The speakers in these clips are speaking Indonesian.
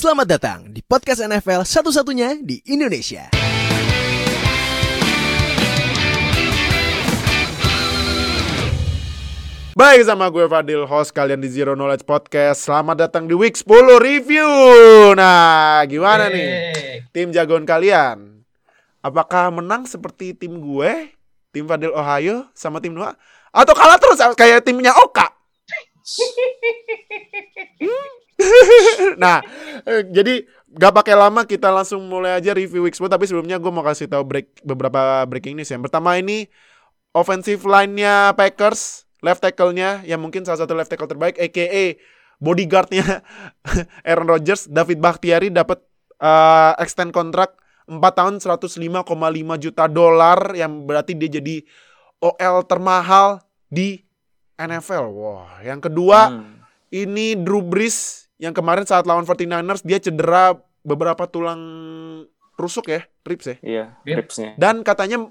Selamat datang di podcast NFL satu-satunya di Indonesia. Baik, sama gue Fadil, host kalian di Zero Knowledge Podcast. Selamat datang di Week 10 Review. Nah, gimana nih tim jagoan kalian? Apakah menang seperti tim gue, tim Fadil Ohio, sama tim Noah? Atau kalah terus kayak timnya Oka? Nah, jadi gak pakai lama, kita langsung mulai aja review Week 10. Tapi sebelumnya gue mau kasih tahu beberapa breaking news. Yang pertama ini, offensive line-nya Packers, left tackle-nya yang mungkin salah satu left tackle terbaik, a.k.a. bodyguard-nya Aaron Rodgers, David Bakhtiari dapat extend kontrak 4 tahun $105.5 juta, yang berarti dia jadi OL termahal di NFL. Wah, yang kedua ini Drew Brees yang kemarin saat lawan 49ers dia cedera beberapa tulang rusuk ya, ribs ya. Iya, ribs-nya. Dan katanya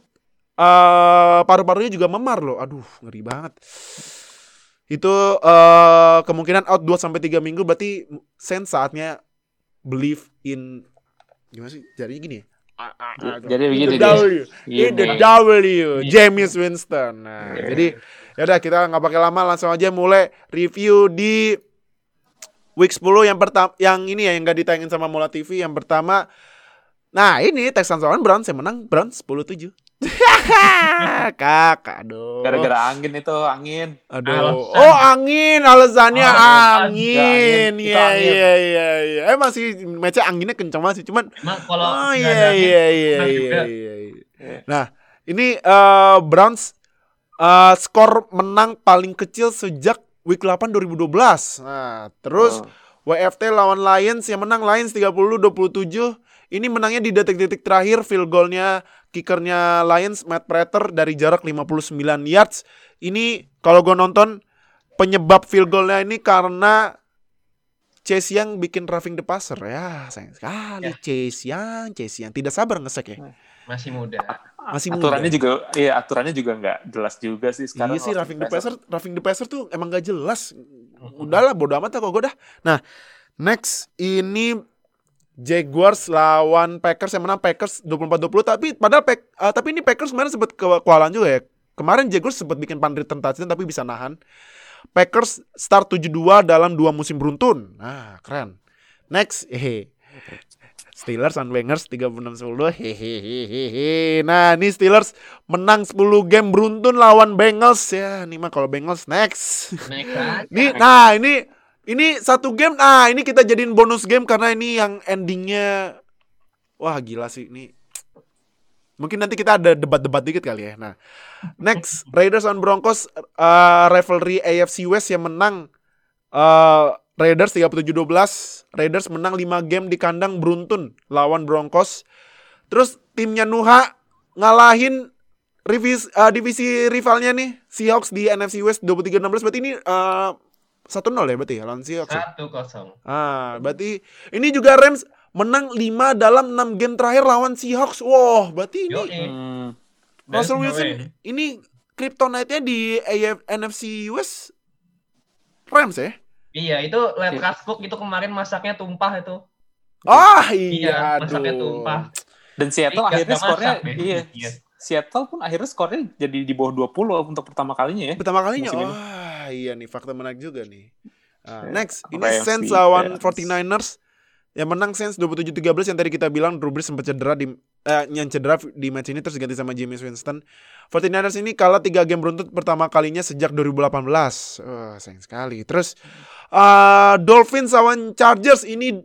paru-parunya juga memar loh. Aduh, ngeri banget. Itu kemungkinan out 2-3 minggu. Berarti Saints saatnya believe in, gimana sih? Jarinya gini ya? Jadi begini in the W, Jameis Winston. Nah, yeah. Jadi yaudah, kita gak pakai lama, langsung aja mulai review di Week 10. Yang ini ya, yang gak ditayangin sama Mola TV. Yang pertama, nah ini Texans lawan Browns, yang menang Browns 10-7. Kakak, aduh. Gara-gara angin itu, angin. Aduh. Alasan. Oh, angin, alasannya angin. Iya. Emang sih match-nya anginnya kencang banget sih, cuman Iya. Nah, ini Browns skor menang paling kecil sejak Week 8 2012. Nah, terus WFT lawan Lions, yang menang Lions 30-27. Ini menangnya di detik-detik terakhir, field goal-nya kickernya Lions, Matt Prater, dari jarak 59 yards. Ini kalau gue nonton, penyebab field goal-nya ini karena Chase Young bikin roughing the passer. Ya, sayang sekali ya. Chase Young tidak sabar ngesek ya. Masih muda. Aturannya juga, iya, aturannya juga nggak jelas juga sih sekarang. Iya sih, roughing the passer tuh emang nggak jelas. Udahlah, bodo amat lah kok gue dah. Nah, next ini Jaguars lawan Packers, yang menang Packers 24-20. Tapi ini Packers kemarin sempat kewalahan juga ya. Kemarin Jaguars sempat bikin punt return touchdown tapi bisa nahan. Packers start 7-2 dalam 2 musim beruntun. Nah, keren. Next, Steelers and Bengals 36-10. Nah, ini Steelers menang 10 game beruntun lawan Bengals ya. Ini mah kalau Bengals next. Ini satu game, nah ini kita jadiin bonus game karena ini yang endingnya, wah gila sih ini. Mungkin nanti kita ada debat-debat dikit kali ya. Nah, next, Raiders on Broncos, rivalry AFC West, yang menang Raiders 37-12. Raiders menang 5 game di kandang beruntun lawan Broncos. Terus timnya Nuha ngalahin divisi rivalnya nih, Seahawks di NFC West 23-16, berarti ini 1-0 ya berarti ya, lawan Seahawks 1-0. Ah, berarti ini juga Rams menang 5 dalam 6 game terakhir lawan Seahawks. Wow, berarti ini Russell Wilson ini kryptonite-nya di NFC West Rams ya? Iya, itu Lekas Cook itu kemarin masaknya tumpah itu. Oh iya, masaknya tumpah. Dan Seattle akhirnya skornya iya. Seattle pun akhirnya skornya jadi di bawah 20 untuk pertama kalinya ya. Pertama kalinya. Wah, iya nih, fakta menarik juga nih. Next, ini Saints lawan 49ers. Yang menang Saints 27-13, yang tadi kita bilang Drew Brees sempat cedera di match ini, terus diganti sama Jameis Winston. 49ers ini kalah 3 game beruntun pertama kalinya sejak 2018. Sayang sekali. Terus Dolphins lawan Chargers, ini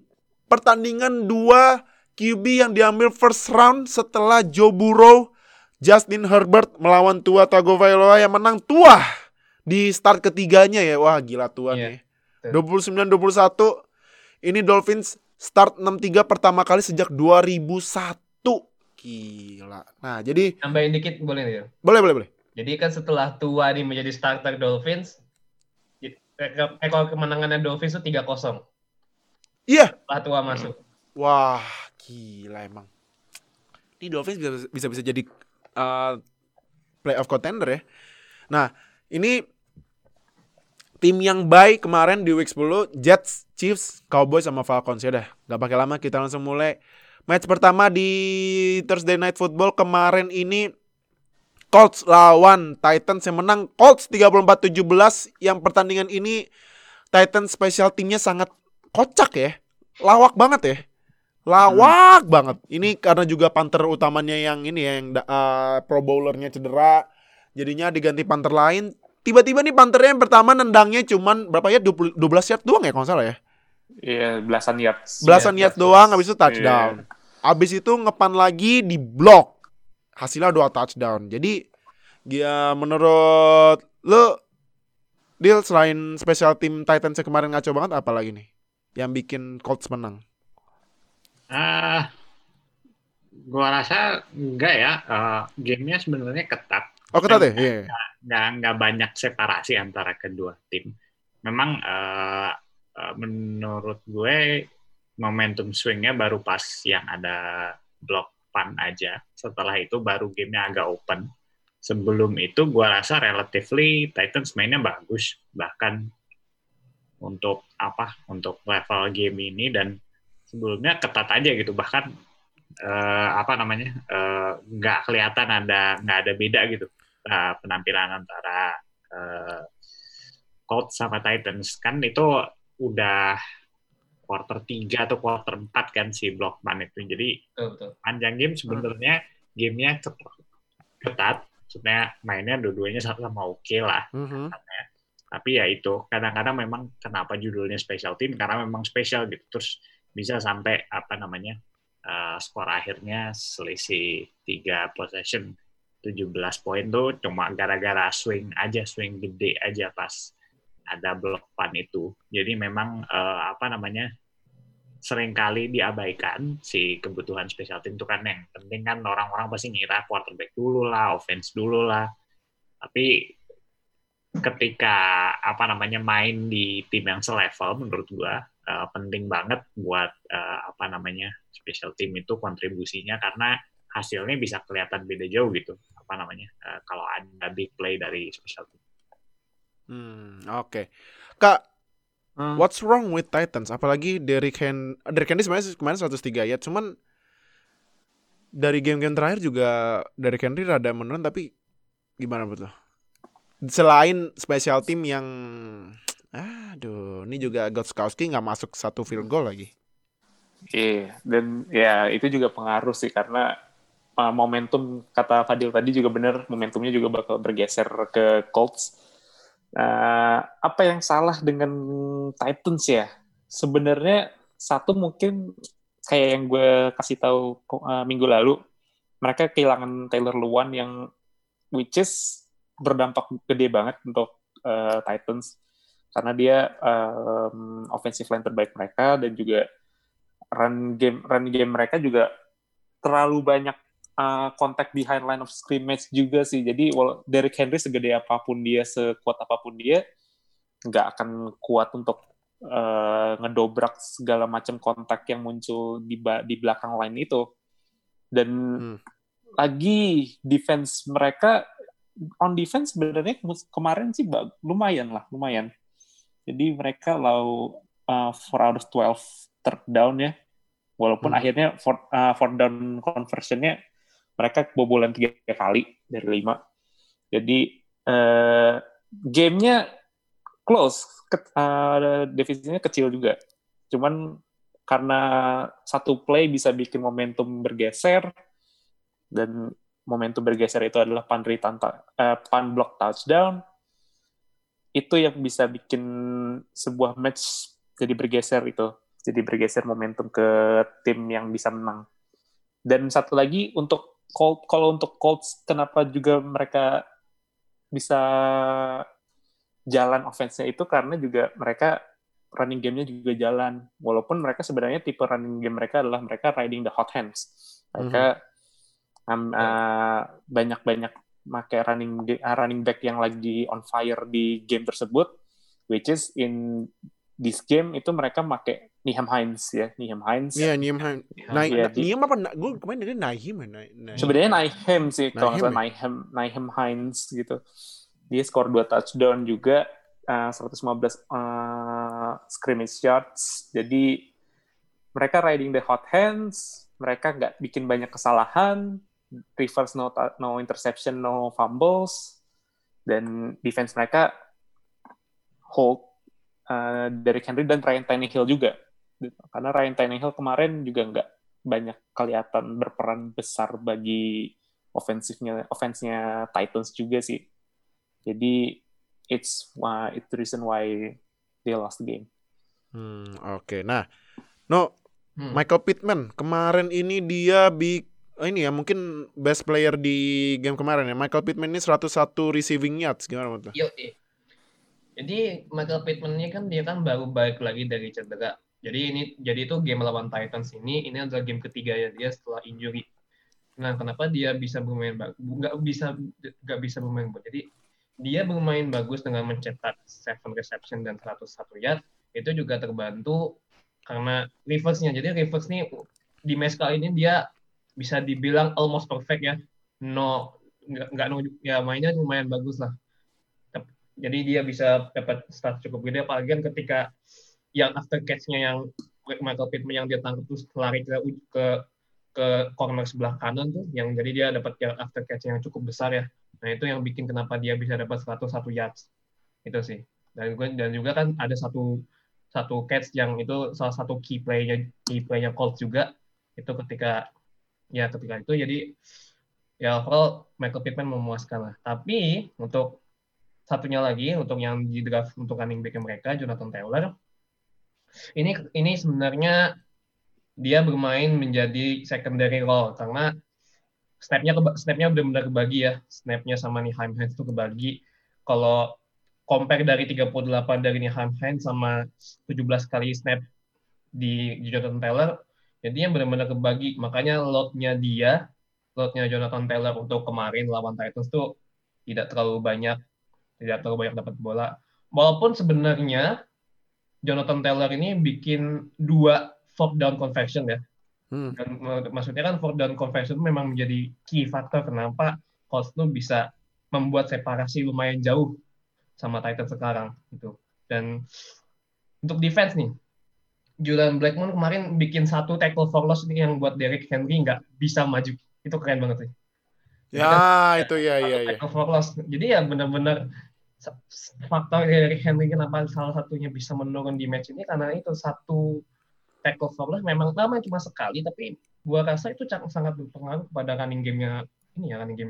pertandingan 2 QB yang diambil first round setelah Joe Burrow, Justin Herbert melawan Tua Tagovailoa, yang menang Tua di start ketiganya ya. Wah gila Tua nih. 29-21. Ini Dolphins start 6-3 pertama kali sejak 2001. Gila. Nah, jadi tambahin dikit boleh nih ya? Boleh. Jadi kan setelah Tua nih menjadi starter Dolphins, rekor kemenangannya Dolphins itu 3-0. Iya. Setelah Tua masuk. Wah, gila emang. Ini Dolphins bisa jadi playoff contender ya. Nah, ini tim yang baik kemarin di week 10, Jets, Chiefs, Cowboys sama Falcons. Ya dah, enggak pakai lama kita langsung mulai match pertama di Thursday Night Football kemarin ini. Colts lawan Titans yang menang Colts 34-17. Yang pertandingan ini Titans special teamnya sangat kocak ya. Lawak banget ya. Lawak banget. Ini karena juga punter utamanya yang ini ya, yang pro bowlernya cedera. Jadinya diganti punter lain. Tiba-tiba nih punternya yang pertama nendangnya cuman berapa ya? 12 yard doang ya kalau salah ya? Iya, belasan yard. Belasan yard doang, habis itu touchdown. Yeah. Habis itu ngepan lagi di block. Hasilnya 2 touchdown. Jadi ya menurut lo Deal, selain special team Titans kemarin ngaco banget, apa lagi nih yang bikin Colts menang? Gua rasa enggak ya. Game-nya sebenarnya ketat. Oh, ketat ya? Iya. Enggak banyak separasi antara kedua tim. Memang menurut gue momentum swing-nya baru pas yang ada block pan aja. Setelah itu baru gamenya agak open. Sebelum itu gue rasa relatively Titans mainnya bagus, bahkan untuk level game ini, dan sebelumnya ketat aja gitu, bahkan nggak kelihatan nggak ada beda gitu penampilan antara Colts sama Titans. Kan itu udah quarter 3 atau quarter 4 kan si Blackmon itu. Jadi betul. Panjang game sebenarnya, gamenya ketat. Sebenarnya mainnya dua-duanya sama oke lah. Mm-hmm. Tapi ya itu, kadang-kadang memang kenapa judulnya special team, karena memang special gitu. Terus bisa sampai skor akhirnya selisih 3 possession 17 poin tuh cuma gara-gara swing gede aja pas ada block pan itu. Jadi memang seringkali diabaikan si kebutuhan special team itu kan. Yang penting kan orang-orang pasti ngira quarterback dulu lah, offense dulu lah. Tapi ketika main di tim yang selevel, menurut gua penting banget buat special team itu kontribusinya, karena hasilnya bisa kelihatan beda jauh gitu. Kalau ada big play dari special team. Oke. Kak, what's wrong with Titans? Apalagi Derrick Henry sebenarnya kemarin 103 ya, cuman dari game-game terakhir juga Derrick Henry rada menurun. Tapi gimana betul? Selain special team yang ini juga Gostkowski gak masuk satu field goal lagi. Iya, dan ya itu juga pengaruh sih, karena momentum, kata Fadil tadi juga benar, momentumnya juga bakal bergeser ke Colts. Apa yang salah dengan Titans ya? Sebenarnya satu mungkin kayak yang gue kasih tahu minggu lalu, mereka kehilangan Taylor Lewan yang which is berdampak gede banget untuk Titans, karena dia offensive line terbaik mereka, dan juga run game mereka juga terlalu banyak kontak behind line of scrimmage juga sih. Jadi Derrick Henry segede apapun dia, sekuat apapun dia, nggak akan kuat untuk ngedobrak segala macam kontak yang muncul di belakang line itu. Dan lagi defense mereka, on defense sebenarnya kemarin sih lumayan. Jadi mereka lalu 4 out of 12 third down ya, walaupun akhirnya fourth down conversion-nya mereka kebobolan 3 kali dari 5. Jadi gamenya close, defisitnya kecil juga. Cuman karena satu play bisa bikin momentum bergeser, dan momentum bergeser itu adalah punt block touchdown. Itu yang bisa bikin sebuah match jadi bergeser itu. Jadi bergeser momentum ke tim yang bisa menang. Dan satu lagi, untuk Colts, kenapa juga mereka bisa jalan offense-nya itu, karena juga mereka running game-nya juga jalan. Walaupun mereka sebenarnya tipe running game mereka adalah mereka riding the hot hands. Mereka banyak-banyak pakai running back yang lagi on fire di game tersebut, which is in this game itu mereka pakai Nyheim Hines ya, Gue kemarin dari Nyheim ya. Sebenarnya Nyheim sih, kalau nggak salah Nyheim Hines gitu. Dia skor 2 touchdown juga. 115 scrimmage yards. Jadi mereka riding the hot hands, mereka nggak bikin banyak kesalahan, reverse no interception, no fumbles, dan defense mereka hold Derrick Henry dan Ryan Tannehill juga. Karena Ryan Tannehill kemarin juga nggak banyak kelihatan berperan besar bagi offense-nya Titans juga sih. Jadi it's the reason why they lost the game. Oke. Nah, Michael Pittman kemarin ini dia mungkin best player di game kemarin ya. Michael Pittman ini 101 receiving yards, gimana menurut lo? Jadi Michael Pittman ini kan dia kan baru balik lagi dari cedera. Jadi itu game lawan Titans ini adalah game ketiga ya dia setelah injury. Nah, kenapa dia bisa bermain bagus? Nggak bisa bermain bagus. Jadi dia bermain bagus dengan mencetak 7 reception dan 101 yard. Itu juga terbantu karena reverse-nya. Jadi reverse nih di match kali ini dia bisa dibilang almost perfect ya. Mainnya lumayan bagus lah. Jadi dia bisa dapat start cukup gede apalagi ketika yang after catch-nya yang Michael Pittman yang dia tangkap terus lari ke corner sebelah kanan tuh, yang jadi dia dapat yang after catch yang cukup besar ya. Nah itu yang bikin kenapa dia bisa dapat 101 yards itu sih. Dan juga kan ada satu catch yang itu salah satu key play-nya Colts juga itu ketika itu jadi ya overall Michael Pittman memuaskan lah. Tapi untuk satunya lagi untuk yang di draft untuk running back mereka Jonathan Taylor. Ini sebenarnya dia bermain menjadi secondary role karena snapnya benar-benar kebagi ya. Snapnya sama Nyheim Hines itu kebagi. Kalau compare dari 38 dari Nyheim Hines sama 17 kali snap di Jonathan Taylor, jadi yang benar-benar kebagi. Makanya loadnya Jonathan Taylor untuk kemarin lawan Titans tuh tidak terlalu banyak dapat bola. Walaupun sebenarnya Jonathan Taylor ini bikin 2 fourth down conversion ya. Dan maksudnya kan fourth down conversion memang menjadi key factor kenapa Colts itu bisa membuat separasi lumayan jauh sama Titans sekarang gitu. Dan untuk defense nih, Julian Blackmon kemarin bikin 1 tackle for loss ini yang buat Derrick Henry nggak bisa maju. Itu keren banget sih. Tackle for loss. Jadi ya benar-benar faktor Derrick Henry kenapa salah satunya bisa menurun di match ini karena itu 1 tackle for loss memang cuma sekali tapi gua rasa itu sangat berpengaruh pada running game-nya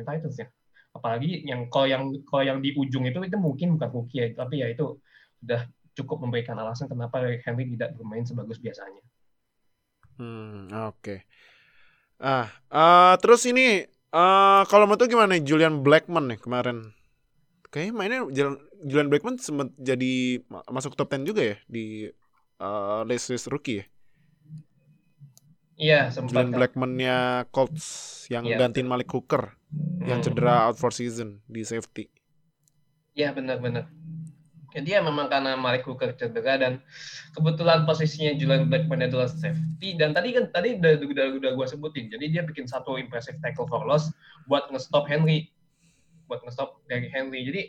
Titans ya. Apalagi yang di ujung itu mungkin bukan rookie ya, tapi ya itu sudah cukup memberikan alasan kenapa Derrick Henry tidak bermain sebagus biasanya. Oke. Terus ini kalau menurut gimana Julian Blackmon nih kemarin? Kayaknya mainnya Julian Blackmon sempat jadi masuk top 10 juga ya di list rookie ya? Iya, sempat. Julian Blackmon-nya Colts yang gantiin Malik Hooker yang cedera out for season di safety. Iya, benar-benar. Jadi ya memang karena Malik Hooker cedera dan kebetulan posisinya Julian Blackmon adalah safety. Dan tadi udah gue sebutin. Jadi dia bikin 1 impressive tackle for loss buat nge-stop Henry. Jadi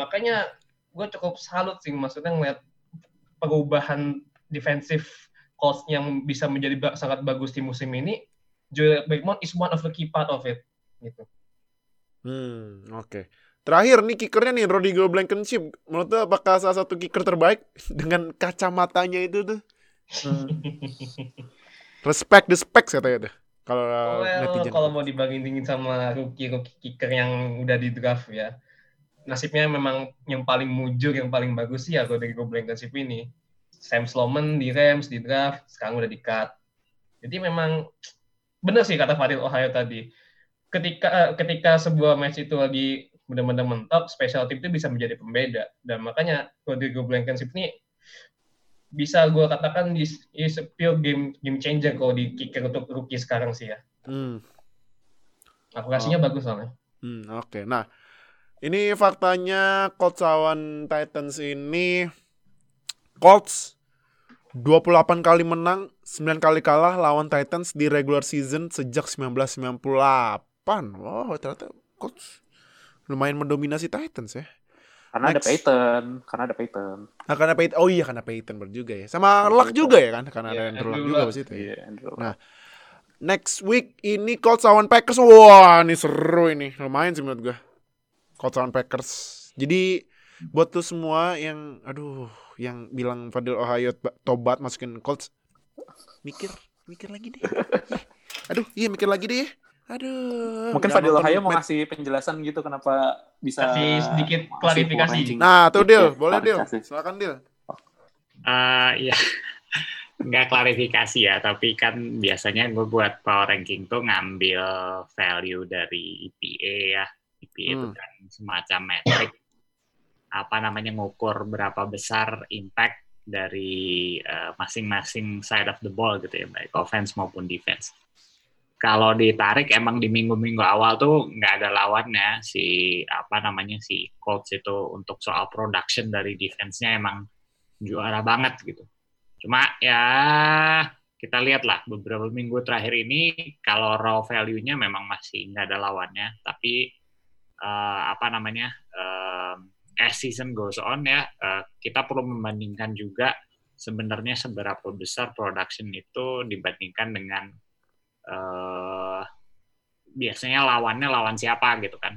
makanya gue cukup salut sih maksudnya ngeliat perubahan defensif Colts yang bisa menjadi sangat bagus di musim ini. Julian Blackmon is one of the key part of it gitu. Oke. Terakhir nih kickernya nih Rodrigo Blankenship. Menurut lo apakah salah satu kicker terbaik dengan kacamatanya itu tuh? Respect the specs katanya tuh. Kalau mau dibandingin sama rookie kicker yang udah di draft ya, nasibnya memang yang paling mujur, yang paling bagus sih ya Rodrigo Blankenship ini. Sam Sloman di Rams di draft, sekarang udah di cut. Jadi memang benar sih kata Fadil Ohio tadi. Ketika sebuah match itu lagi benar-benar mentok, special team itu bisa menjadi pembeda. Dan makanya Rodrigo Blankenship ini bisa gue katakan is a pure game changer kalau di kicker untuk rookie sekarang sih ya. Akurasinya bagus soalnya. Oke. Nah, ini faktanya Colts lawan Titans ini Colts 28 kali menang, 9 kali kalah lawan Titans di regular season sejak 1998. Wow, ternyata Colts lumayan mendominasi Titans ya. Karena next. Ada Peyton, Oh iya, karena Peyton berjuga ya. Sama Luck juga ya kan, karena ada Andrew Luck juga pas itu. Iya, Andrew Luck. Nah, next week ini Colts lawan Packers. Wah, ini seru ini. Lumayan sih menurut gue. Colts lawan Packers. Jadi buat tuh semua yang aduh, yang bilang Fadil Ohio tobat masukin Colts. Mikir lagi deh. Aduh, iya mikir lagi deh. Aduh. Mungkin Fadil Ohio mau ngasih penjelasan gitu kenapa bisa kasih sedikit klarifikasi. Nah, tuh Dil, boleh Dil. Silakan Dil. Iya. Enggak klarifikasi ya, tapi kan biasanya gue buat power ranking tuh ngambil value dari EPA ya. EPA itu kan semacam metrik apa namanya ngukur berapa besar impact dari masing-masing side of the ball gitu ya, baik offense maupun defense. Kalau ditarik emang di minggu-minggu awal tuh nggak ada lawannya si apa namanya si Colts itu untuk soal production dari defense-nya emang juara banget gitu. Cuma ya kita lihat lah beberapa minggu terakhir ini kalau raw value-nya memang masih nggak ada lawannya. Tapi as season goes on ya kita perlu membandingkan juga sebenarnya seberapa besar production itu dibandingkan dengan biasanya lawannya lawan siapa gitu kan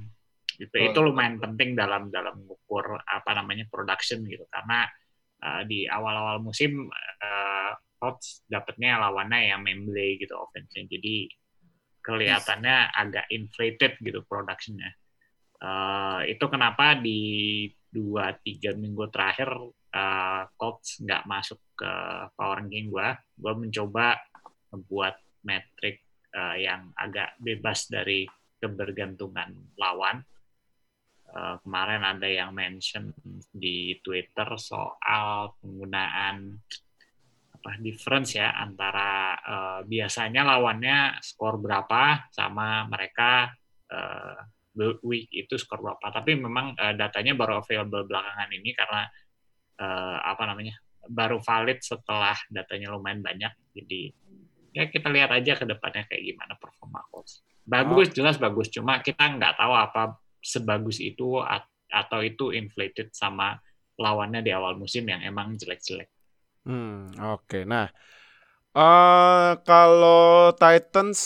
itu lumayan penting dalam mengukur apa namanya production gitu karena di awal-awal musim Colts dapatnya lawannya yang memble gitu offense-nya jadi kelihatannya agak inflated gitu production-nya itu kenapa di 2-3 minggu terakhir Colts nggak masuk ke power ranking gue mencoba membuat metrik yang agak bebas dari kebergantungan lawan. Kemarin ada yang mention di Twitter soal penggunaan apa difference ya antara biasanya lawannya skor berapa sama mereka week itu skor berapa. Tapi memang datanya baru available belakangan ini karena baru valid setelah datanya lumayan banyak. Jadi ya kita lihat aja ke depannya kayak gimana performa Colts. Bagus, jelas bagus. Cuma kita nggak tahu apa sebagus itu atau itu inflated sama lawannya di awal musim yang emang jelek-jelek. Oke. Nah, kalau Titans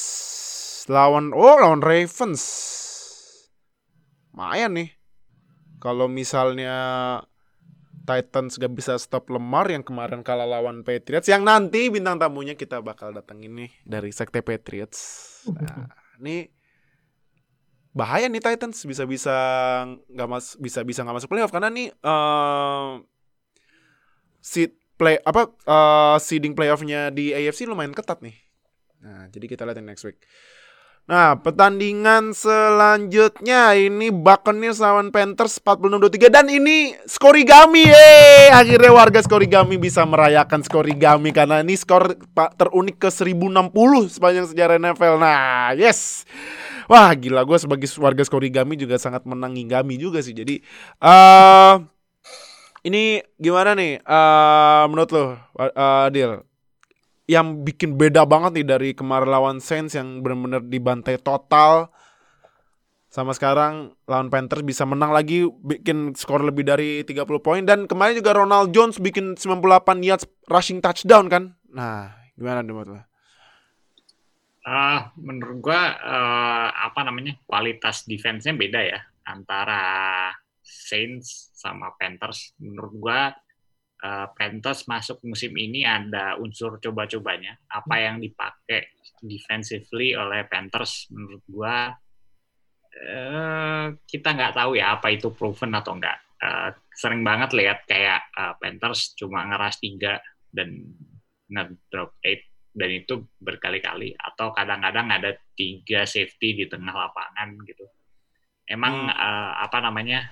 lawan Ravens, lumayan nih. Kalau misalnya Titans gak bisa stop Lamar yang kemarin kalah lawan Patriots yang nanti bintang tamunya kita bakal datengin nih dari sekte Patriots. Nah, ini bahaya nih Titans bisa-bisa nggak masuk playoff karena nih seeding playoffnya di AFC lumayan ketat nih. Nah, jadi kita lihat next week. Nah, pertandingan selanjutnya ini Buccaneers lawan Panthers 46-23 dan ini Skorigami. Akhirnya warga Skorigami bisa merayakan Skorigami karena ini skor terunik ke 1060 sepanjang sejarah NFL. Nah, yes. Wah, gila, gue sebagai warga Skorigami juga sangat menangigami juga sih. Jadi, ini gimana nih menurut lo, Dil? Yang bikin beda banget nih dari kemarin lawan Saints yang benar-benar dibantai total sama sekarang lawan Panthers bisa menang lagi bikin skor lebih dari 30 poin dan kemarin juga Ronald Jones bikin 98 yards rushing touchdown kan. Nah, gimana menurut lo? Menurut gua kualitas defense-nya beda ya antara Saints sama Panthers. Menurut gua Panthers masuk musim ini ada unsur coba-cobanya. Apa yang dipakai defensively oleh Panthers menurut gua kita nggak tahu ya apa itu proven atau enggak. Sering banget lihat kayak Panthers cuma ngeras 3 dan ngedrop 8 dan itu berkali-kali atau kadang-kadang ada 3 safety di tengah lapangan gitu. Emang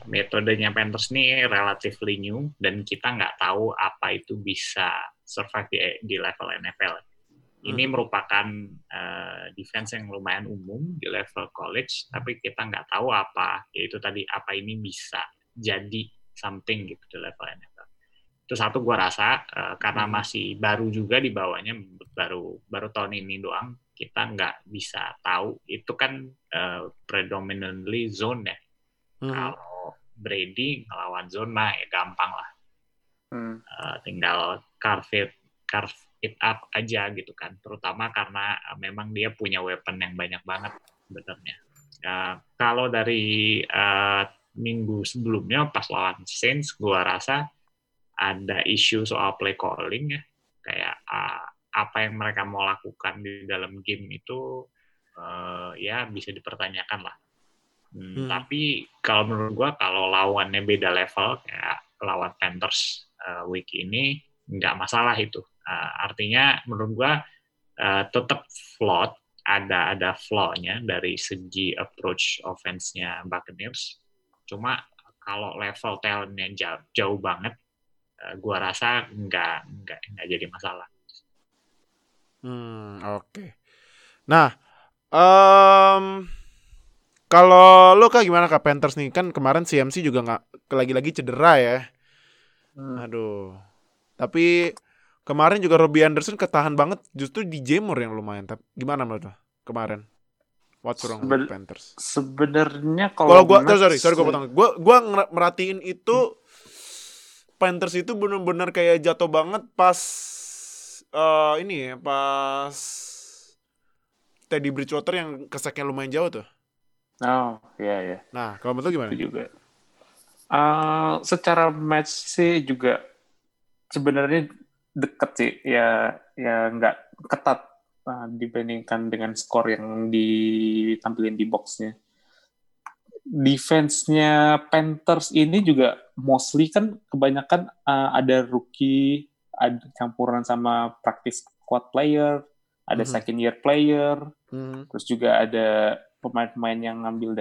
metodenya Panthers ini relatively new dan kita nggak tahu apa itu bisa survive di level NFL. Ini merupakan defense yang lumayan umum di level college, tapi kita nggak tahu apa ini bisa jadi something gitu di level NFL. Itu satu gue rasa karena masih baru juga di bawahnya baru tahun ini doang. Kita nggak bisa tahu itu kan predominantly zone ya. Kalau Brady ngelawan zone mah ya gampang lah. Tinggal carve it up aja gitu kan. Terutama karena memang dia punya weapon yang banyak banget sebenarnya. Kalau dari minggu sebelumnya pas lawan Saints, gua rasa ada isu soal play calling ya. Kayak apa yang mereka mau lakukan di dalam game itu ya bisa dipertanyakan lah. Tapi kalau menurut gue kalau lawannya beda level kayak lawan Panthers week ini nggak masalah itu. Artinya menurut gue tetap flawed, ada flaw-nya dari segi approach offense-nya Buccaneers. Cuma kalau level talent-nya jauh banget, gue rasa nggak jadi masalah. Oke. Nah, kalau lo Kak gimana Kak Panthers nih? Kan kemarin CMC juga nggak lagi-lagi cedera ya. Aduh. Tapi kemarin juga Robbie Anderson ketahan banget. Justru di Jemur yang lumayan. Tapi gimana menurut lo kemarin? What's wrong with Panthers? Sebenarnya kalau gue sorry gue potong. Gue merhatiin itu Panthers itu benar-benar kayak jatuh banget pas ini ya, pas Teddy Bridgewater yang keseknya lumayan jauh tuh. Oh, iya. Nah, kalau menurut gimana? Itu juga. Secara match sih juga sebenarnya dekat sih. Ya nggak ketat dibandingkan dengan skor yang ditampilkan di box-nya. Defense-nya Panthers ini juga mostly kan kebanyakan ada rookie, ada campuran sama practice squad player, ada second year player, terus juga ada pemain-pemain yang ngambil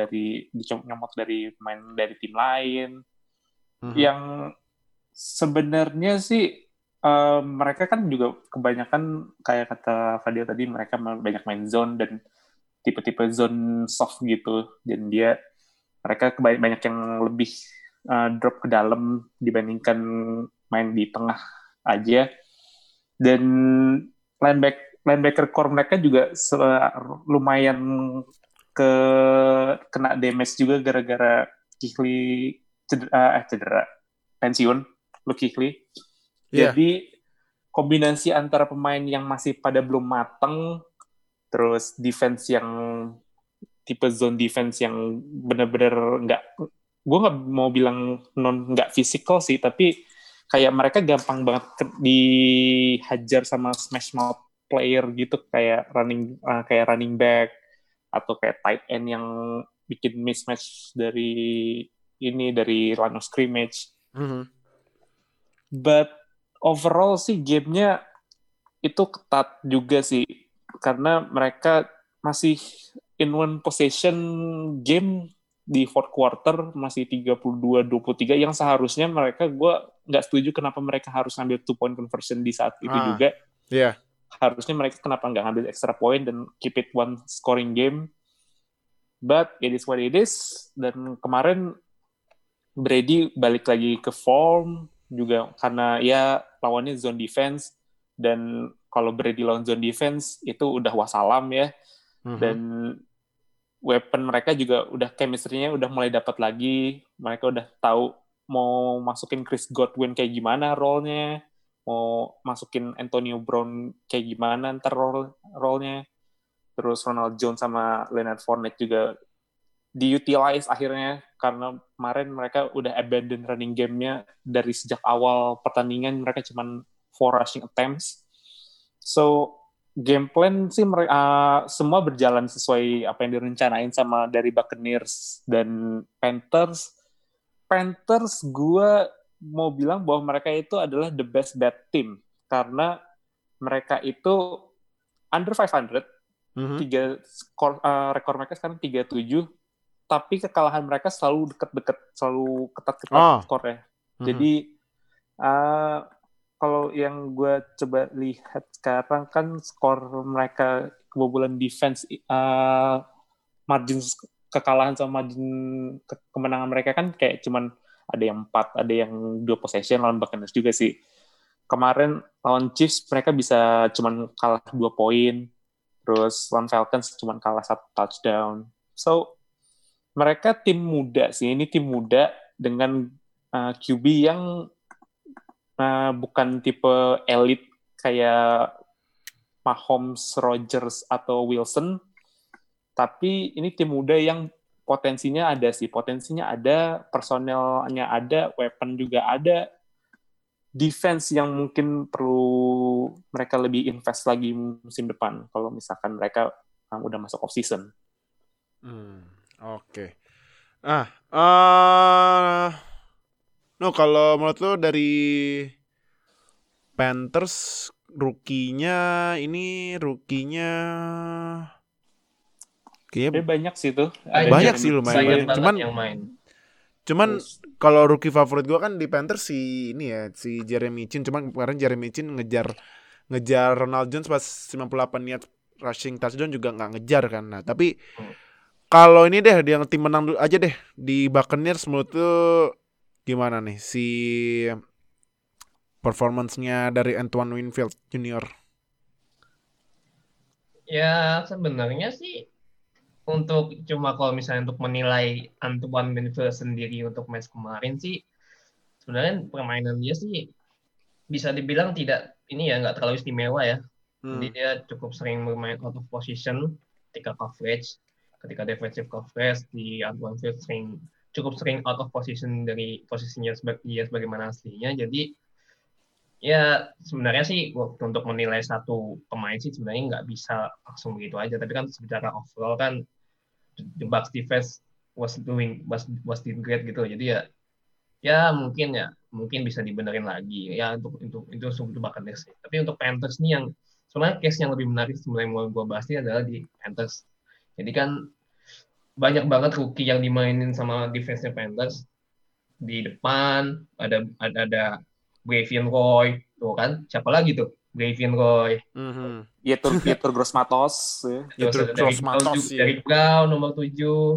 nyomot dari pemain dari tim lain, yang sebenarnya sih mereka kan juga kebanyakan kayak kata Fadil tadi mereka banyak main zone dan tipe-tipe zone soft gitu, dan mereka banyak yang lebih drop ke dalam dibandingkan main di tengah aja, dan linebacker core mereka juga lumayan kena damage juga gara-gara Kuechly cedera pensiun Luke Kuechly. Jadi kombinasi antara pemain yang masih pada belum matang, terus defense yang tipe zone defense yang benar-benar gue nggak mau bilang nggak physical sih, tapi kayak mereka gampang banget dihajar sama smash mouth player gitu, kayak running back atau kayak tight end yang bikin mismatch dari line of scrimmage. But overall sih gamenya itu ketat juga sih, karena mereka masih in one possession game di fourth quarter masih 32-23 yang seharusnya mereka, gue nggak setuju kenapa mereka harus ambil 2-point conversion di saat itu juga. Harusnya mereka kenapa nggak ngambil extra point dan keep it one scoring game. But it is what it is. Dan kemarin Brady balik lagi ke form juga karena ya lawannya zone defense, dan kalau Brady lawan zone defense itu udah wassalam ya. Dan weapon mereka juga udah chemistry-nya udah mulai dapat lagi. Mereka udah tahu mau masukin Chris Godwin kayak gimana role-nya, mau masukin Antonio Brown kayak gimana ntar role-nya. Terus Ronald Jones sama Leonard Fournette juga di-utilize akhirnya, karena kemarin mereka udah abandon running game-nya dari sejak awal pertandingan, mereka cuma 4 rushing attempts. So, game plan sih mereka semua berjalan sesuai apa yang direncanain sama dari Buccaneers dan Panthers. Panthers gue mau bilang bahwa mereka itu adalah the best bad team, karena mereka itu under 500, rekor mereka sekarang 3-7, tapi kekalahan mereka selalu deket-deket, selalu ketat-ketat skornya. Jadi kalau yang gue coba lihat sekarang kan skor mereka kebobolan defense, margin kekalahan sama margin kemenangan mereka kan kayak cuman ada yang 4, ada yang 2 possession lawan Buccaneers juga sih. Kemarin lawan Chiefs mereka bisa cuman kalah 2 poin. Terus lawan Falcons cuman kalah 1 touchdown. So, mereka tim muda sih. Ini tim muda dengan QB yang bukan tipe elit kayak Mahomes, Rodgers, atau Wilson, tapi ini tim muda yang potensinya ada sih, potensinya ada, personelnya ada, weapon juga ada, defense yang mungkin perlu mereka lebih invest lagi musim depan, kalau misalkan mereka udah masuk off-season. Oke. Nah, no, kalau menurut lo dari Panthers, rookie-nya kayaknya banyak sih tuh. Banyak sih lumayan. Cuman kalau rookie favorit gue kan di Panthers si ini ya, si Jeremy Chin. Cuman kemarin Jeremy Chin ngejar Ronald Jones pas 98 yard rushing touchdown juga nggak ngejar kan. Nah, tapi kalau ini deh yang tim menang aja deh di Buccaneers, menurut tuh gimana nih si performance-nya dari Antoine Winfield Jr.? Ya sebenarnya sih untuk cuma kalau misalnya untuk menilai Antoine Winfield sendiri untuk match kemarin sih, sebenarnya permainan dia sih bisa dibilang tidak ini ya, nggak terlalu istimewa ya. Jadi dia cukup sering bermain out of position ketika coverage, ketika defensive coverage di Antoine Winfield cukup sering out of position dari posisinya dia sebagaimana aslinya. Jadi ya sebenarnya sih untuk menilai satu pemain sih sebenarnya nggak bisa langsung begitu aja. Tapi kan secara overall kan the Bucs defense was doing great gitu. Jadi ya mungkin bisa dibenerin lagi ya untuk Buccaneers. Tapi untuk Panthers nih yang sebenarnya case yang lebih menarik sebenarnya mau gue bahas ini adalah di Panthers. Jadi kan banyak banget rookie yang dimainin sama defense-nya Panthers. Di depan ada Bravian Roy, tuh kan? Siapa lagi tuh? Bravian Roy. Yetur Gross-Matos. Yetur Gross-Matos. Derrick Brown nomor 7.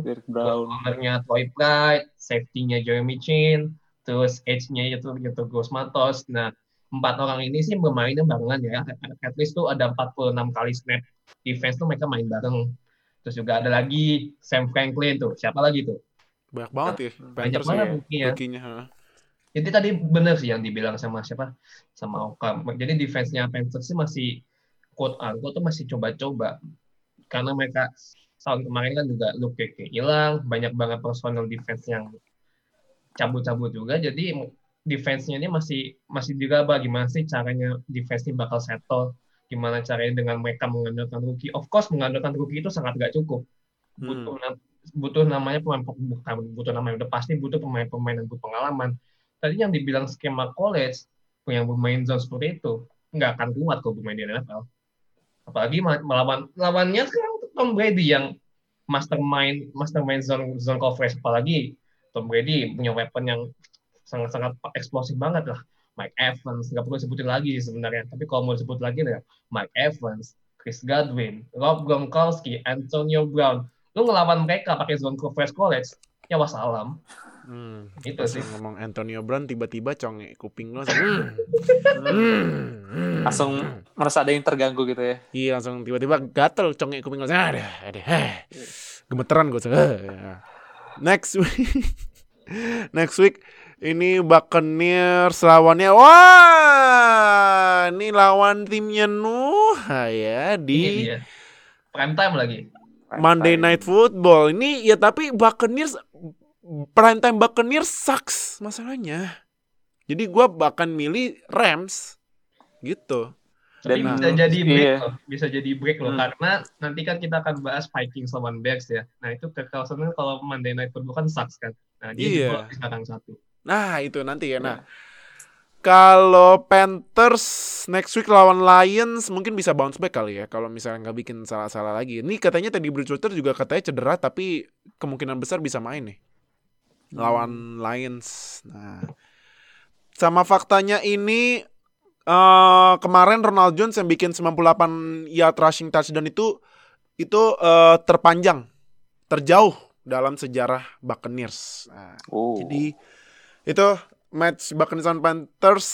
Derrick Brown. Cornernya Troy Pride. Safety-nya Jeremy Chin. Terus edge-nya Yetur Gross-Matos. Nah, 4 orang ini sih bermainnya barengan ya. At least tuh ada 46 kali snap. Defense tuh mereka main bareng. Terus juga ada lagi Sam Franklin tuh. Siapa lagi tuh? Banyak banget ya. Banyak banget buktinya. Jadi tadi benar sih yang dibilang sama siapa? Sama Oka. Jadi defense-nya Panthers sih masih quote-unquote tuh masih coba-coba. Karena mereka tahun kemarin kan juga Luke Kuechly hilang, banyak banget personal defense yang cabut-cabut juga. Jadi defense-nya ini masih diraba gimana sih caranya defense-nya bakal settle. Gimana caranya dengan mereka mengandalkan rookie. Of course mengandalkan rookie itu sangat gak cukup. Butuh namanya pemain, bukan butuh namanya, udah pasti butuh pemain-pemain yang berpengalaman. Tadi yang dibilang skema college yang bermain zone seperti itu nggak akan kuat kalau bermain di NFL. Apalagi lawannya sekarang Tom Brady yang mastermind zone coverage, apalagi Tom Brady punya weapon yang sangat-sangat eksplosif banget lah. Mike Evans nggak perlu sebutin lagi sebenarnya, tapi kalau mau sebut lagi ya Mike Evans, Chris Godwin, Rob Gronkowski, Antonio Brown, lu ngelawan mereka pakai zone coverage college ya wassalam. Itu sih ngomong Antonio Brown tiba-tiba congek kuping lo langsung merasa ada yang terganggu gitu ya. Iya langsung tiba-tiba gatel congek kuping lo. Ada gemeteran gue. Next week ini Buccaneers lawannya, wah ini lawan timnya Nuh ya di prime time lagi, Monday Night Football ini ya. Tapi Buccaneers primetime Buccaneers sucks masalahnya. Jadi gue bahkan milih Rams gitu. Tapi nah, bisa jadi break loh karena nanti kan kita akan bahas Vikings lawan Bears ya. Nah itu kekalahannya kalau Monday Night Football kan sucks kan. Nah dia juga sekarang 1. Nah itu nanti ya. Nah kalau Panthers next week lawan Lions mungkin bisa bounce back kali ya, kalau misalnya nggak bikin salah-salah lagi. Ini katanya Teddy Bridgewater juga katanya cedera, tapi kemungkinan besar bisa main nih lawan Lions. Nah sama faktanya ini kemarin Ronald Jones yang bikin 98 yard rushing touchdown itu terjauh dalam sejarah Buccaneers. Nah, jadi itu match Buccaneers on Panthers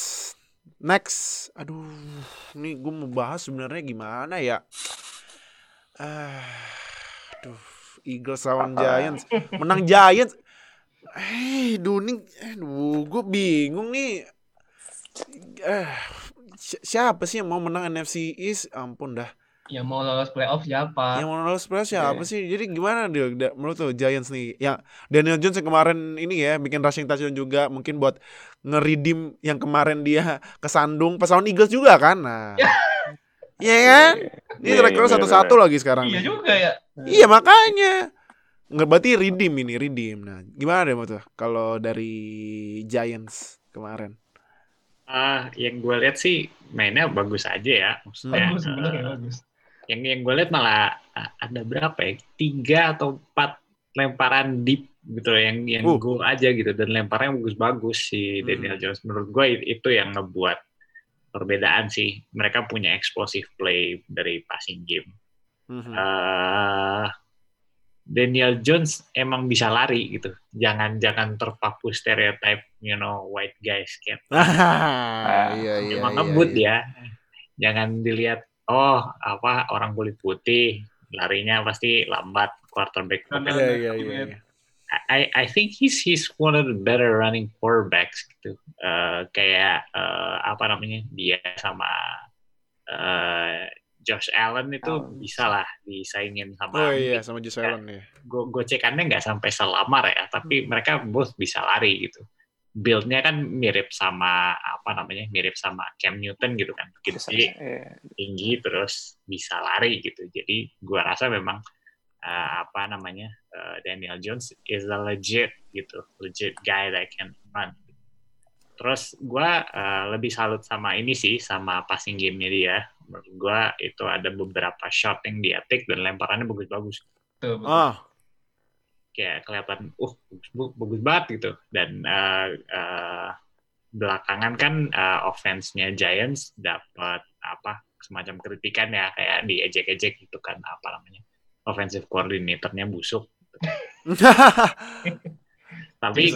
next. Aduh, ini gue mau bahas sebenarnya gimana ya? Eagles lawan Giants. Menang Giants. Gue bingung nih. Siapa sih yang mau menang NFC East? Ampun dah. Yang mau lolos playoff siapa? Sih? Jadi gimana dia menurut tuh Giants nih? Ya Daniel Jones yang kemarin ini ya bikin rushing touchdown juga mungkin buat nge-redeem yang kemarin dia kesandung pas lawan Eagles juga kan. Nah. Iya kan? Ini terakhir 1-1 lagi sekarang. Iya juga ya. Iya makanya. Berarti redeem. Nah, gimana deh menurut tuh kalau dari Giants kemarin? Yang gue lihat sih mainnya bagus aja ya. Maksudnya, bagus. Yang gue lihat malah ada berapa ya? 3 atau 4 lemparan deep gitu yang goal aja gitu, dan lemparnya bagus-bagus si Daniel Jones. Menurut gue itu yang ngebuat perbedaan sih. Mereka punya explosive play dari passing game. Daniel Jones emang bisa lari gitu. Jangan terpaku stereotype, you know, white guys kan. Emang ngebut ya. Jangan dilihat orang kulit putih larinya pasti lambat quarterback. I think he's one of the better running quarterbacks gitu. Dia sama Josh Allen itu bisa lah disaingin sama sama Josh Allen ya. Gocekannya nggak sampai selamar ya, tapi mereka both bisa lari gitu. Build-nya kan mirip sama Cam Newton gitu kan. Gitu. Jadi tinggi terus bisa lari gitu. Jadi gua rasa memang Daniel Jones is a legit guy that can run. Terus gue lebih salut sama ini sih, sama passing game-nya dia. Menurut gue itu ada beberapa shot yang dia take dan lemparannya bagus-bagus. Kayak kelihatan, bagus banget gitu. Dan belakangan kan offense-nya Giants dapat semacam kritikan ya, kayak diejek-ejek gitu kan, offensive coordinator-nya busuk. Tapi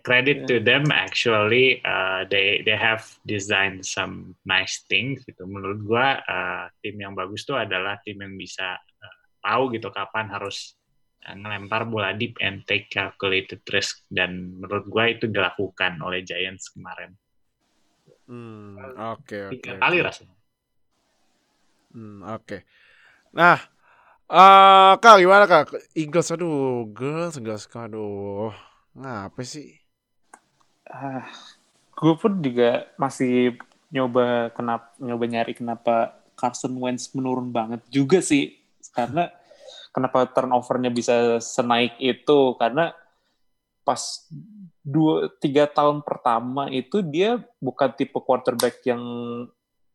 credit to them actually they have designed some nice things gitu. Menurut gua tim yang bagus tuh adalah tim yang bisa tahu gitu kapan harus ngelempar bola deep and take calculated risk, dan menurut gua itu dilakukan oleh Giants kemarin. 3 kali rasanya. Nah, Kak, gimana Kak? Eagles, ngapa sih? Gue pun juga masih nyoba nyari kenapa Carson Wentz menurun banget juga sih. Karena kenapa turnover-nya bisa senaik itu? Karena pas 2-3 tahun pertama itu dia bukan tipe quarterback yang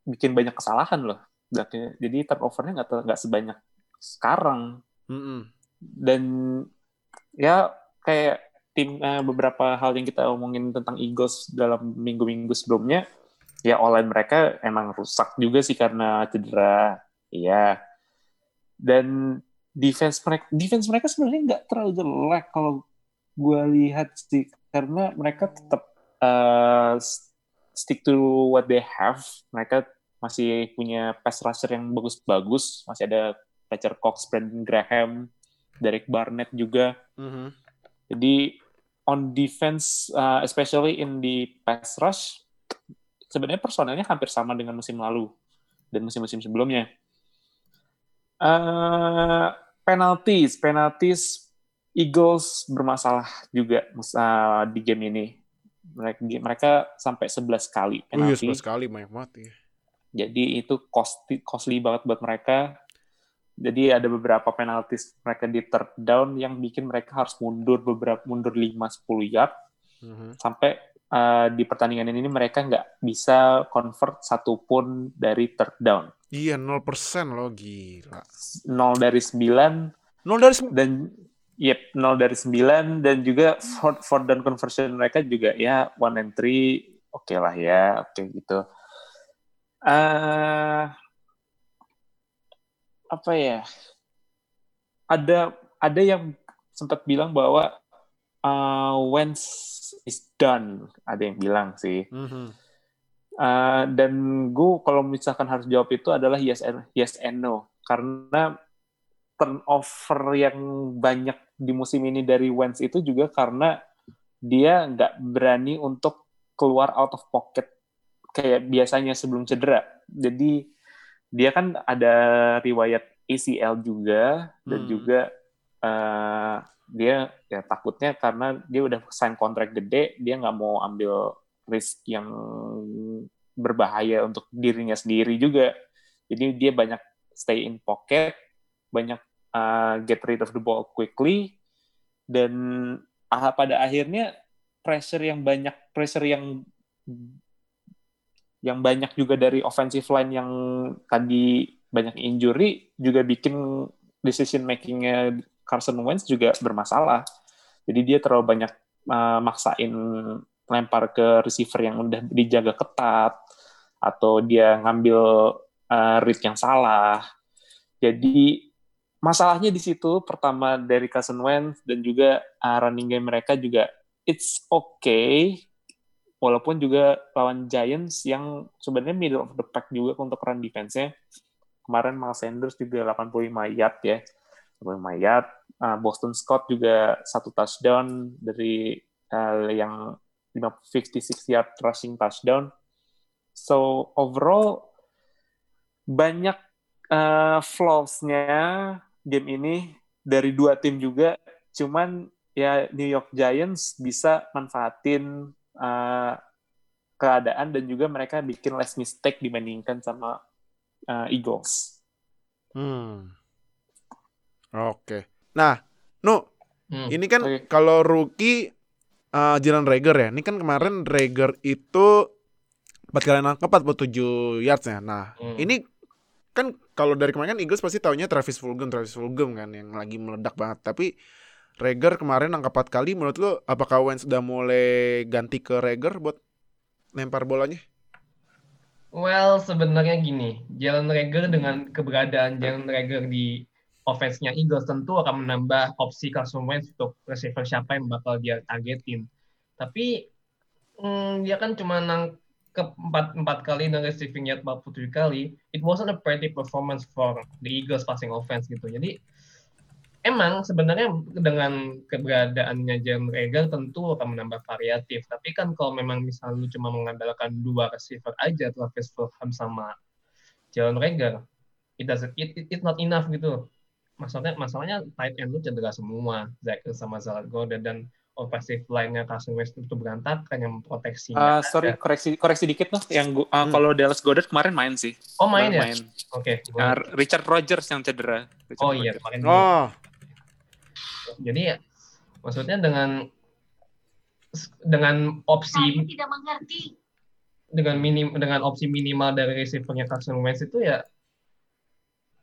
bikin banyak kesalahan loh. Jadi turnover-nya nggak sebanyak sekarang. Dan ya kayak tim beberapa hal yang kita omongin tentang Eagles dalam minggu-minggu sebelumnya, ya online mereka emang rusak juga sih karena cedera. Iya. Dan defense mereka sebenarnya nggak terlalu jelek kalau gue lihat sih, karena mereka tetap stick to what they have. Mereka masih punya pass rusher yang bagus-bagus, masih ada Thatcher Cox, Brandon Graham, Derek Barnett juga. Jadi on defense, especially in the pass rush, sebenarnya personelnya hampir sama dengan musim lalu dan musim-musim sebelumnya. Penalties Eagles bermasalah juga di game ini. Mereka sampai 11 kali penalti. 11 kali banyak banget ya. Jadi itu costly banget buat mereka. Jadi ada beberapa penaltis mereka di third down yang bikin mereka harus mundur 5-10 yard. Sampai di pertandingan ini mereka nggak bisa convert satupun dari third down. Iya, 0% loh, gila. 0 dari 9 dan juga fourth down conversion mereka juga ya 1 and 3. Oke lah ya, oke gitu. Ada yang sempat bilang bahwa Wentz is done, ada yang bilang sih. Dan gue kalau misalkan harus jawab itu adalah yes and no, karena turnover yang banyak di musim ini dari Wentz itu juga karena dia nggak berani untuk keluar out of pocket kayak biasanya sebelum cedera. Jadi dia kan ada riwayat ACL juga dan juga dia ya takutnya karena dia udah sign kontrak gede, dia nggak mau ambil risk yang berbahaya untuk dirinya sendiri juga. Jadi dia banyak stay in pocket, banyak get rid of the ball quickly, dan pada akhirnya pressure yang banyak juga dari offensive line yang tadi banyak injury juga bikin decision making-nya Carson Wentz juga bermasalah. Jadi dia terlalu banyak maksain lempar ke receiver yang udah dijaga ketat, atau dia ngambil read yang salah. Jadi masalahnya di situ, pertama dari Carson Wentz, dan juga running game mereka juga it's okay. Walaupun juga lawan Giants yang sebenarnya middle of the pack juga untuk run defense-nya. Kemarin Miles Sanders juga 85 yard ya. 85 yard. Boston Scott juga 1 touchdown dari yang 56 yard rushing touchdown. So overall banyak flaws-nya game ini dari dua tim juga. Cuman ya New York Giants bisa manfaatin keadaan, dan juga mereka bikin less mistake dibandingkan sama Eagles. Oke. Nah, ini kan kalau rookie Jalen Reagor ya, ini kan kemarin Reagor itu 4 kali nangkep 47 yards-nya. Nah, ini kan kalau dari kemarin kan Eagles pasti taunya Travis Fulgham kan yang lagi meledak banget, tapi Reagor kemarin nangkap 4 kali, menurut lo apakah Wentz sudah mulai ganti ke Reagor buat lempar bolanya? Well, sebenarnya gini, Jalen Reagor dengan keberadaan Jalen Reagor di offense-nya Eagles tentu akan menambah opsi Carson Wentz untuk receiver siapa yang bakal dia targetin. Tapi dia kan cuma nangkep 4 kali dan receiving yard 47 kali. It wasn't a pretty performance for the Eagles passing offense gitu. Jadi emang sebenarnya dengan keberadaannya Jalen Reagor tentu akan menambah variatif. Tapi kan kalau memang misalnya cuma mengandalkan 2 receiver aja, Travis Fulgham sama Jalen Reagor, it's not enough gitu. Masalahnya tight end lu cedera semua, Zach sama Zalad Gordon, dan offensive line-nya Carson Wentz itu berantakan yang memproteksinya. Koreksi dikit loh, yang kalau Dallas Goedert kemarin main sih. Oh, main ya? Main. Oke. Richard Rodgers yang cedera. Iya, kemarin. Oh. Jadi ya, maksudnya dengan opsi tidak mengerti. Dengan opsi minimal dari receiver-nya Carson Wentz itu ya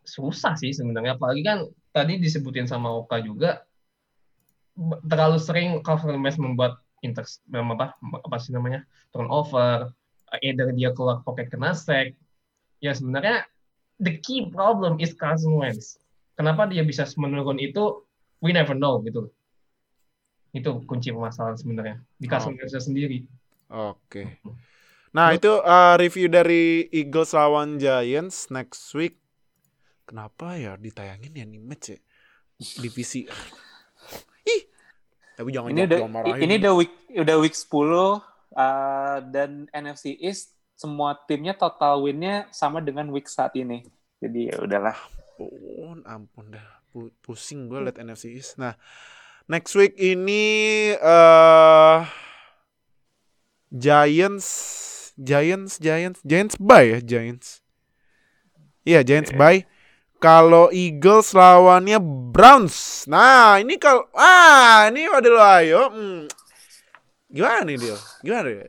susah sih sebenarnya, apalagi kan tadi disebutin sama Oka juga terlalu sering Carson Wentz membuat turnover, either dia keluar pocket kena sack. Ya sebenarnya the key problem is Carson Wentz. Kenapa dia bisa menurun itu? We never know gitu. Itu kunci permasalahan sebenarnya di Carson Wentz sendiri. Oke. Nah, itu review dari Eagles lawan Giants next week. Kenapa ya ditayangin ya nih match ya? Divisi. Ih. Tapi jangan marahin. Ini udah week 10 dan NFC East semua timnya total win-nya sama dengan week saat ini. Jadi ya udahlah. Ampun dah. Pusing gue liat NFC East. Nah, next week ini Giants bye ya, Giants. Iya, Giants bye. Kalau Eagles lawannya Browns. Nah, ini kalau ini Fadil ayo. Gimana nih dia?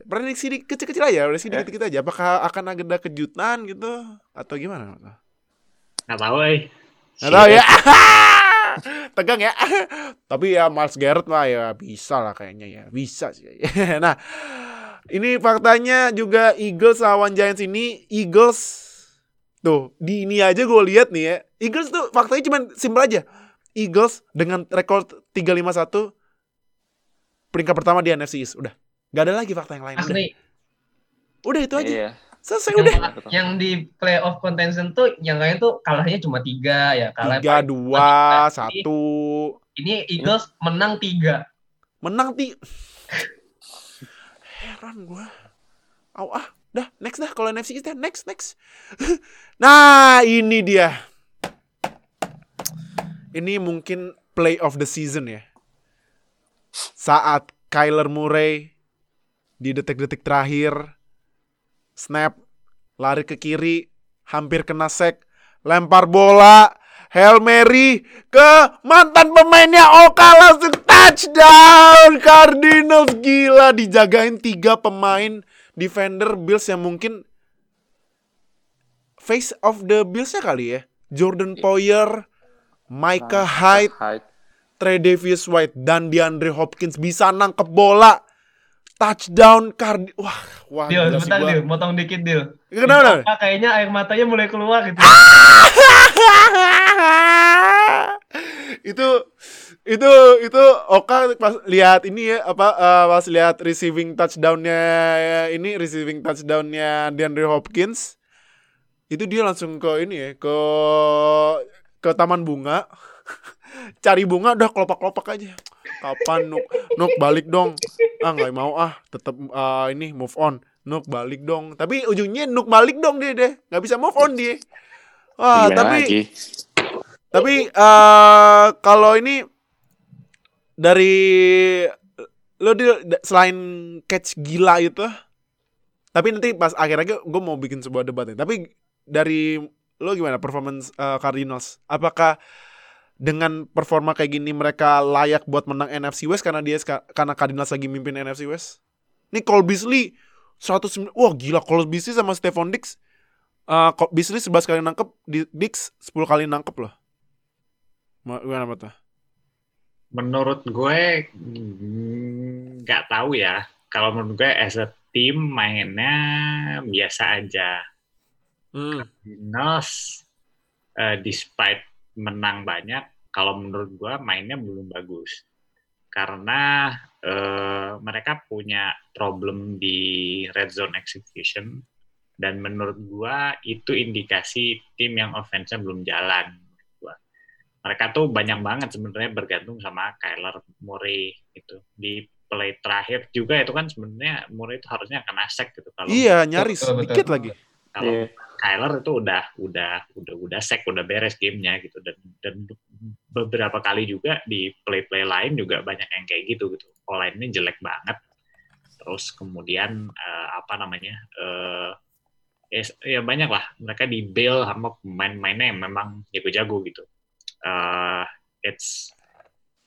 Prediksi kecil-kecil aja, dikit-dikit aja. Apakah akan ada kejutan gitu atau gimana? Enggak tahu, Tahu ya. Tegang ya. Tapi ya Miles Garrett mah ya bisa lah kayaknya ya. Bisa sih. Nah, ini faktanya juga Eagles lawan Giants ini, Eagles tuh di ini aja gue lihat nih ya. Eagles tuh faktanya cuma simpel aja. Eagles dengan rekor 3-5-1 peringkat pertama di NFC East. Udah. Gak ada lagi fakta yang lain. Udah itu aja. Selesai yang, udah. Yang di playoff contention tuh yang lain tuh kalahnya cuma 3 ya. Kalah 3, 2, 1. Ini Eagles menang 3. Heran gue. Dah, next dah. Kalau NFC East dah, next. Nah, ini dia. Ini mungkin play of the season ya. Saat Kyler Murray di detik-detik terakhir snap, lari ke kiri, hampir kena sack, lempar bola, Hail Mary ke mantan pemainnya Oka, langsung touchdown Cardinals. Gila, dijagain 3 pemain defender Bills yang mungkin face of the Bills-nya kali ya. Jordan Poyer, Micah Hyde, Tre'Davious White, dan DeAndre Hopkins bisa nangkep bola. Touchdown Cardinals. Wah. Deal, sebentar Deal, motong dikit Deal. Kenapa? Kayaknya air matanya mulai keluar gitu. itu Oka pas lihat ini ya, pas lihat receiving touchdown-nya DeAndre Hopkins, itu dia langsung ke ini ya, ke taman bunga. Cari bunga, udah kelopak-kelopak aja. Kapan Nuk balik dong? Enggak mau tetap ini move on. Nuk balik dong. Tapi ujungnya Nuk balik dong dia deh. Enggak bisa move on dia. Wah, tapi kalau ini dari lo selain catch gila itu, tapi nanti pas akhir-akhir gue mau bikin sebuah debat nih. Tapi dari lo gimana performance Cardinals? Apakah dengan performa kayak gini mereka layak buat menang NFC West karena Cardinals lagi mimpin NFC West? Ini Cole Beasley 109. Wah gila, Cole Beasley sama Stefon Diggs. Cole Beasley 11 kali nangkep, Diggs 10 kali nangkep loh. Gimana Pak? Menurut gue nggak tahu ya. Kalau menurut gue as a team mainnya biasa aja. Cardinals despite menang banyak, kalau menurut gue mainnya belum bagus karena mereka punya problem di red zone execution, dan menurut gue itu indikasi tim yang offense-nya belum jalan. Mereka tuh banyak banget sebenarnya bergantung sama Kyler Murray gitu. Di play terakhir juga itu kan sebenarnya Murray itu harusnya kena sack gitu kalau nyaris sedikit lagi. Kalau Kyler itu udah sack, udah beres gamenya gitu, dan beberapa kali juga di play lain juga banyak yang kayak gitu. Online-nya jelek banget. Terus kemudian banyak lah mereka di bail sama pemain-pemainnya yang memang jago-jago gitu.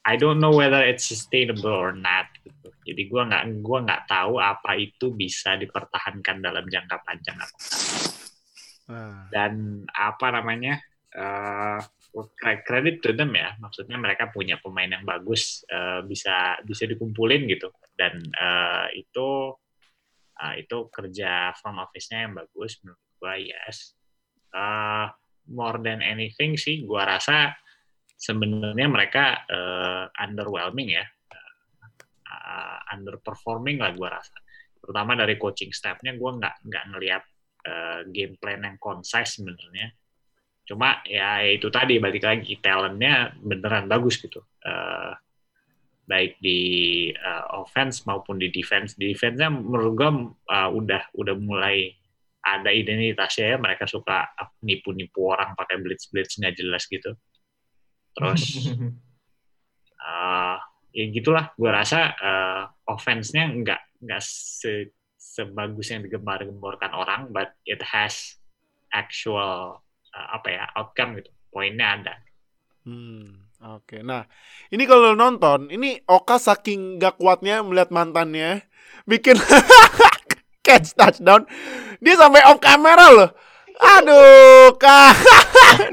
I don't know whether it's sustainable or not gitu. Jadi gua nggak tahu apa itu bisa dipertahankan dalam jangka panjang apa. Dan credit to them ya, maksudnya mereka punya pemain yang bagus, bisa dikumpulin gitu, dan itu kerja front office-nya yang bagus menurut gua. Yes, more than anything sih gua rasa sebenarnya mereka underwhelming ya, underperforming lah gue rasa. Terutama dari coaching staff-nya, gue nggak ngelihat game plan yang concise sebenarnya. Cuma ya itu tadi, balik lagi talent-nya beneran bagus gitu, baik di offense maupun di defense. Di defense-nya menurut gue udah mulai ada identitasnya ya. Mereka suka nipu-nipu orang pakai blitz nggak jelas gitu. Terus ya gitulah, gue rasa offense-nya nggak sebagus yang digembar-gemborkan orang, but it has actual outcome gitu, poinnya ada. Oke. Nah ini kalau nonton ini Oka saking nggak kuatnya melihat mantannya bikin catch touchdown, dia sampai off kamera loh. Aduh, Kak.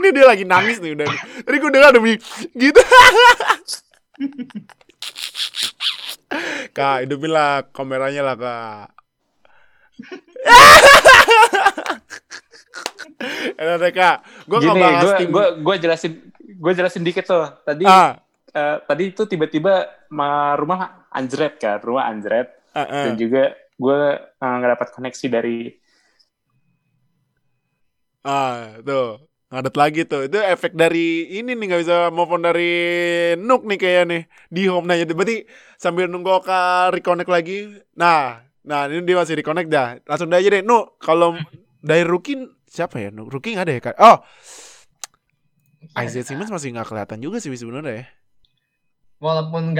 Ini dia lagi nangis nih udah. Tadi gue dengar gitu. Kak, hidupin lah kameranya lah, Kak. Ada Kak. Gue enggak bahas tim. Gue jelasin dikit tuh. Tadi itu tiba-tiba rumah anjret. Dan juga gue enggak dapat koneksi dari Tuh, ngadet lagi tuh. Itu efek dari ini nih, gak bisa move on dari Nuk nih kayaknya nih. Di home nanya. Berarti sambil nunggu Oka reconnect lagi. Nah ini dia masih reconnect dah. Langsung aja deh Nuk. Kalau dari rookie, siapa ya Nuk? Rookie gak ada ya? Oh, Isaiah Simmons masih gak kelihatan juga sih sebenarnya ya. Walaupun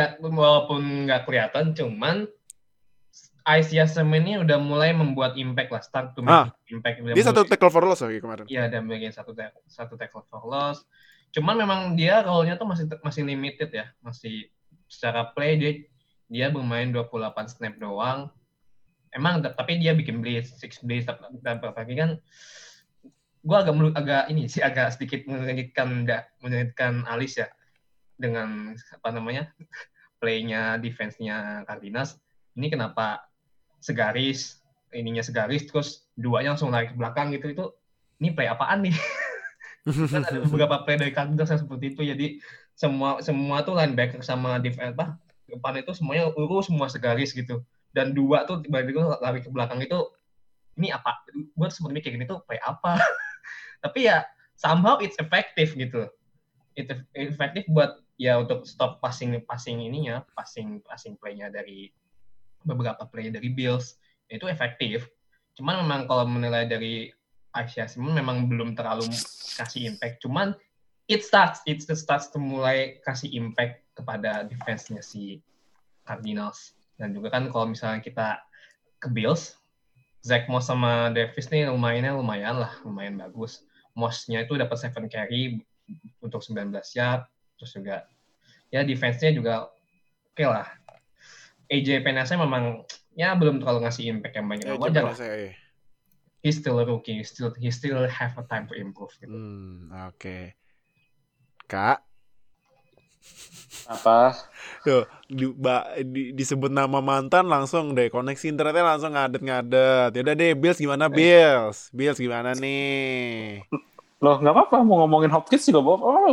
gak kelihatan, cuman Isaiah Simmons ini udah mulai membuat impact lah, start to make impact. Dia mulai. 1 tackle for loss lagi kemarin. Iya, dan bagian 1 tackle for loss. Cuman memang dia role-nya tuh masih limited ya. Masih secara play dia bermain 28 snap doang. Emang tapi dia bikin blitz, 6 blitz dan berbagai kan. Gua agak sedikit menyengitkan alis ya dengan play-nya defense-nya Cardinals. Ini kenapa ininya segaris terus duanya langsung narik ke belakang gitu, itu ini play apaan nih? Kan ada beberapa play dari Cardinals yang seperti itu, jadi semua tuh linebacker sama depan itu semuanya lurus, semua segaris gitu, dan dua tuh tiba-tiba lari ke belakang itu, ini apa? Gue sempat mikir ini tuh play apa? Tapi ya somehow it's effective gitu, itu effective buat ya untuk stop passing play-nya dari beberapa play dari Bills, itu efektif. Cuman memang kalau menilai dari Isaiah Simmons memang belum terlalu kasih impact. Cuman it starts to mulai kasih impact kepada defense-nya si Cardinals. Dan juga kan kalau misalnya kita ke Bills, Zach Moss sama Davis nih lumayan bagus. Moss-nya itu dapat 7 carry untuk 19 yard, terus juga ya defense-nya juga oke lah. AJ Penasnya memang ya belum terlalu ngasih impact yang banyak. Wajar lah. He's still a rookie. He still have a time to improve. Gitu. Oke. Kak. Apa? Tuh, disebut nama mantan langsung deh. Koneksi internetnya langsung ngadet. Yaudah deh, Bills gimana Bills? Bills gimana nih? Loh, nggak apa-apa. Mau ngomongin Hopkins juga boleh.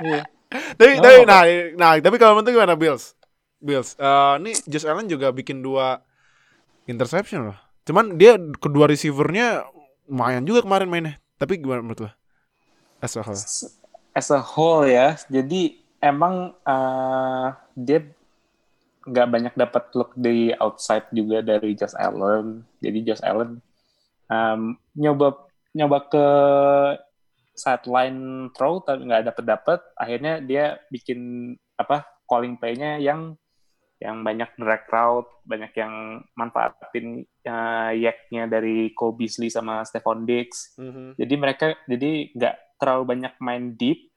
Iya. Tapi kalau menurut gimana Bills? Ini Josh Allen juga bikin 2 interception loh. Cuman dia kedua receiver-nya lumayan juga kemarin mainnya. Tapi gimana menurut lo? As a whole ya. Jadi emang dia nggak banyak dapat look di outside juga dari Josh Allen. Jadi Josh Allen nyoba ke sideline throw tapi nggak dapet, akhirnya dia bikin calling play-nya yang banyak drag route, banyak yang manfaatin yak-nya dari Cole Beasley sama Stefon Diggs. Jadi mereka nggak terlalu banyak main deep,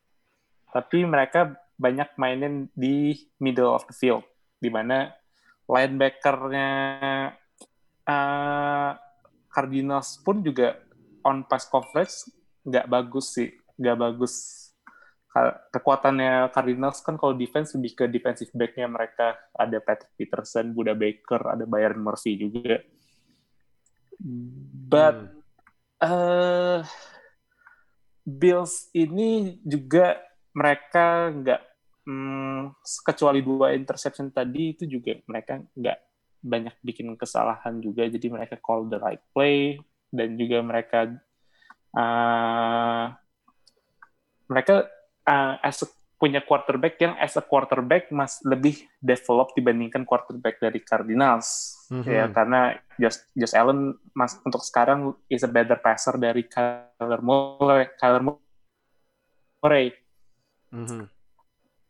tapi mereka banyak mainin di middle of the field, di mana linebacker-nya Cardinals pun juga on pass coverage nggak bagus. Kekuatannya Cardinals kan kalau defense lebih ke defensive back-nya mereka, ada Patrick Peterson, Buda Baker, ada Byron Murphy juga. But Bills ini juga mereka nggak, kecuali 2 interception tadi itu juga mereka nggak banyak bikin kesalahan juga, jadi mereka call the right play, dan juga mereka punya quarterback yang lebih develop dibandingkan quarterback dari Cardinals. Ya, karena Josh Allen untuk sekarang is a better passer dari Kyler Murray.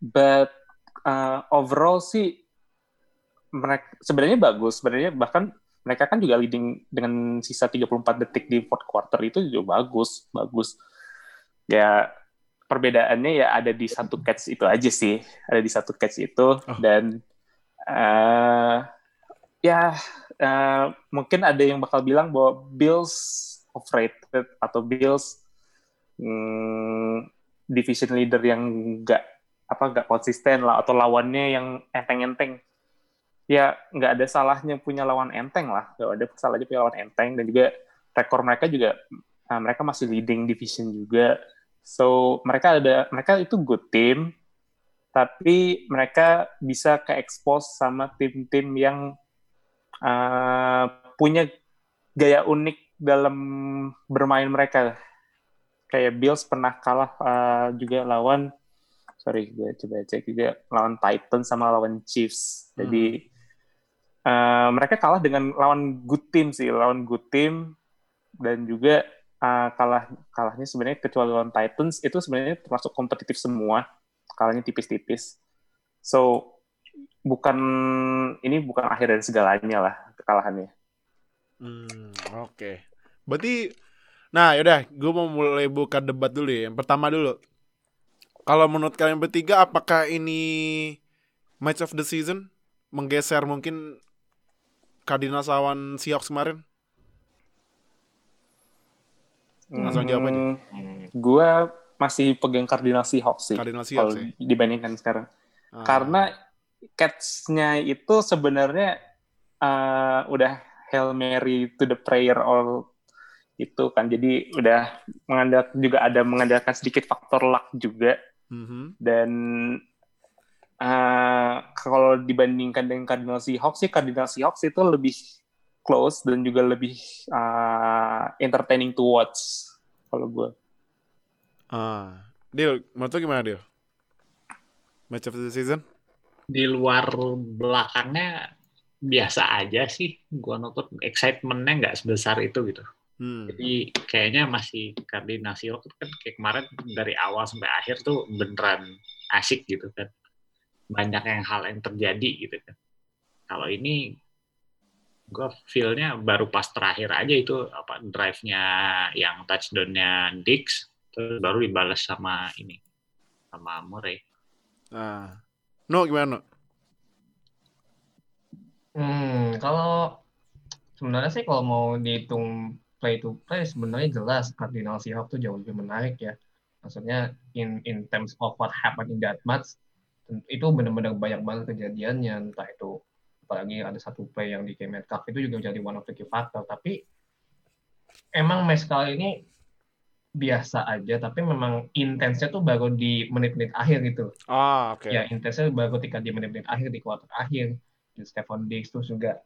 But overall sih mereka sebenarnya bagus, bahkan mereka kan juga leading dengan sisa 34 detik di fourth quarter, itu juga bagus. Ya perbedaannya ya ada di satu catch itu aja sih. Dan mungkin ada yang bakal bilang bahwa Bills overrated atau Bills division leader yang nggak konsisten lah, atau lawannya yang enteng-enteng. Ya nggak ada salahnya punya lawan enteng lah, dan juga rekor mereka juga mereka masih leading division juga, so mereka itu good team, tapi mereka bisa ke-expose sama tim-tim yang punya gaya unik dalam bermain mereka. Kayak Bills pernah kalah juga lawan, gue coba cek juga, lawan Titans sama lawan Chiefs. Jadi mereka kalah dengan lawan good team sih, lawan good team, dan juga kalahnya sebenarnya kecuali lawan Titans itu sebenarnya termasuk kompetitif semua, kalahnya tipis-tipis. So bukan akhir dari segalanya lah kekalahannya. Oke. Berarti, nah yaudah, gue mau mulai buka debat dulu ya. Yang pertama dulu, kalau menurut kalian bertiga, apakah ini match of the season? Menggeser mungkin Cardinals lawan Seahawks kemarin? Langsung jawab aja. Gue masih pegang Cardinals Seahawks sih. Cardinals Seahawks ya? Dibandingkan sekarang. Karena catch-nya itu sebenarnya udah Hail Mary to the prayer all itu kan. Jadi udah mengandalkan sedikit faktor luck juga. Dan kalau dibandingkan dengan Cardinals Seahawks itu lebih close dan juga lebih entertaining to watch kalau gue. Dil, menurut gimana Dil? Match of the season? Di luar belakangnya biasa aja sih, gue nonton excitementnya nggak sebesar itu gitu. Jadi kayaknya masih Cardinals Seahawks kan kayak kemarin dari awal sampai akhir tuh beneran asik gitu kan, banyak hal yang terjadi gitu kan. Kalau ini gue feel-nya baru pas terakhir aja itu drive-nya yang touchdown-nya Diggs, terus baru dibalas sama ini sama Murray. Gimana? Kalau sebenarnya sih kalau mau dihitung play to play sebenarnya jelas Cardinals Seahawks tuh jauh lebih menarik ya. Maksudnya in terms of what happened in that match itu benar-benar banyak banget kejadiannya, entah itu apalagi ada satu play yang di Kemet Cup itu juga menjadi one of the key factor. Tapi emang match kali ini biasa aja, tapi memang intensnya tuh baru di menit-menit akhir gitu. Oke. Ya intensnya baru ketika di menit-menit akhir, di kuarter akhir. Di Stefon Diggs terus juga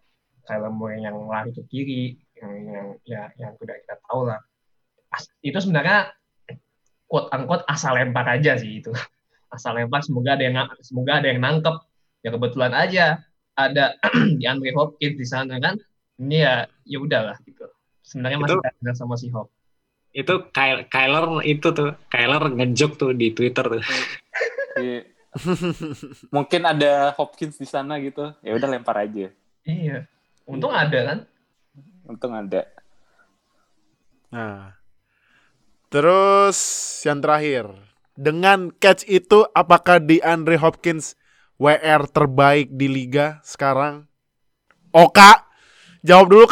Kyler Murray yang lari ke kiri, yang sudah kita tahu lah. Itu sebenarnya quote-unquote asal lempar aja sih itu. Asal lempar, semoga ada yang nangkep. Ya kebetulan aja ada DeAndre Hopkins di sana kan. Ini ya udahlah gitu. Sebenarnya masih ada sama si Hop. Itu Kyler itu tuh, Kyler ngejoke tuh di Twitter tuh. Mungkin ada Hopkins di sana gitu. Ya udah lempar aja. Iya. Untung ada kan? Untung ada. Nah. Terus yang terakhir, dengan catch itu apakah DeAndre Hopkins WR terbaik di liga sekarang? Oka, jawab dulu.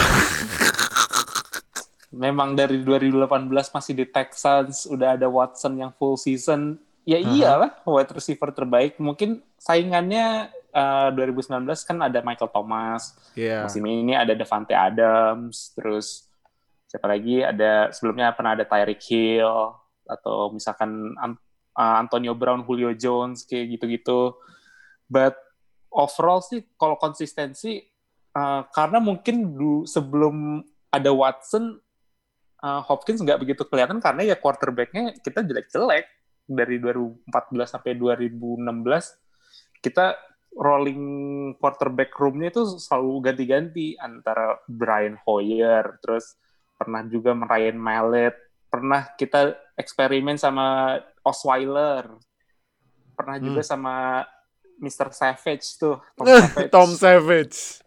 Memang dari 2018 masih di Texans, udah ada Watson yang full season. Ya iyalah, wide receiver terbaik. Mungkin saingannya 2019 kan ada Michael Thomas. Musim ini ada Davante Adams, terus siapa lagi? Ada sebelumnya pernah ada Tyreek Hill atau misalkan Antonio Brown, Julio Jones, kayak gitu-gitu. But overall sih, kalau konsistensi, karena mungkin sebelum ada Watson, Hopkins nggak begitu kelihatan karena ya quarterback-nya kita jelek-jelek. Dari 2014 sampai 2016, kita rolling quarterback room-nya itu selalu ganti-ganti antara Brian Hoyer, terus pernah juga Ryan Mallett, pernah kita eksperimen sama Osweiler, pernah juga sama Mr. Savage tuh, Tom Savage.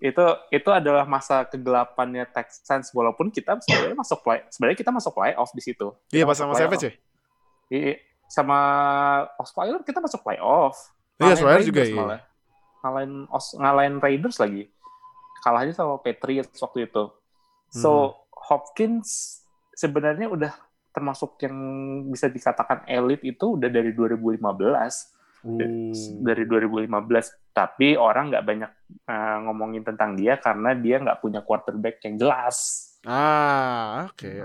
Itu adalah masa kegelapannya Texans, walaupun kita sebenarnya masuk playoff di situ. Iya, pas sama Savage ya? Iya, sama Osweiler kita masuk playoff. Iya, Osweiler juga ya. Ngalahin Raiders lagi. Kalahnya sama Patriots waktu itu. So, Hopkins sebenarnya udah termasuk yang bisa dikatakan elit itu udah dari 2015. Dari 2015, tapi orang nggak banyak ngomongin tentang dia karena dia nggak punya quarterback yang jelas. Oke.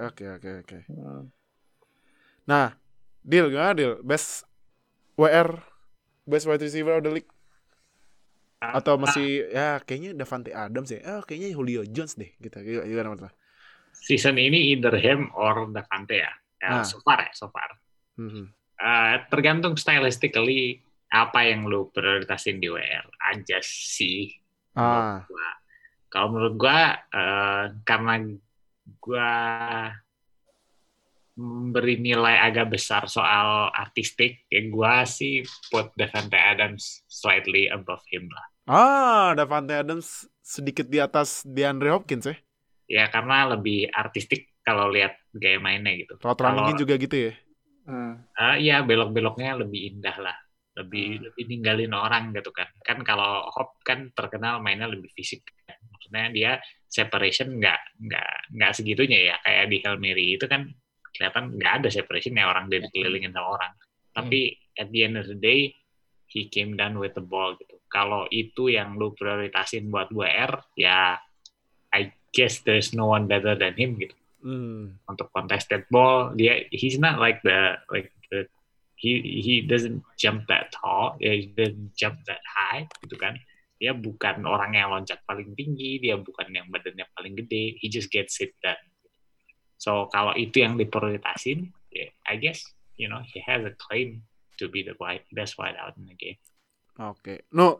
Nah, Deal, best wide receiver of the league? Atau masih ya kayaknya Davante Adams ya. Oh, kayaknya Julio Jones deh gitu. Gimana menurut? Season ini either him or Davante ya. So far. Mm-hmm. Tergantung stylistically apa yang lu prioritasin di WR aja sih. Kalau menurut gua karena gua memberi nilai agak besar soal artistik, ya gua sih put Davante Adams slightly above him lah. Davante Adams sedikit di atas DeAndre Hopkins ya? Ya karena lebih artistik kalau lihat gaya mainnya gitu. Rotrangin juga gitu ya? Ya belok-beloknya lebih indah lah, lebih ninggalin orang gitu kan. Kan kalau Hop kan terkenal mainnya lebih fisik. Maksudnya dia separation nggak segitunya ya. Kayak di Hail Mary itu kan kelihatan nggak ada separation ya, orang dia dikelilingin sama orang. Tapi at the end of the day, he came down with the ball gitu. Kalau itu yang lu prioritasin buat WR, ya I guess there's no one better than him gitu. Untuk contested ball, dia he's not like the he doesn't jump that tall, he doesn't jump that high gitu kan. Dia bukan orang yang loncat paling tinggi, dia bukan yang badannya paling gede, he just gets it done. So kalau itu yang diprioritasin, I guess you know he has a claim to be the best wide out in the game. Okay, no,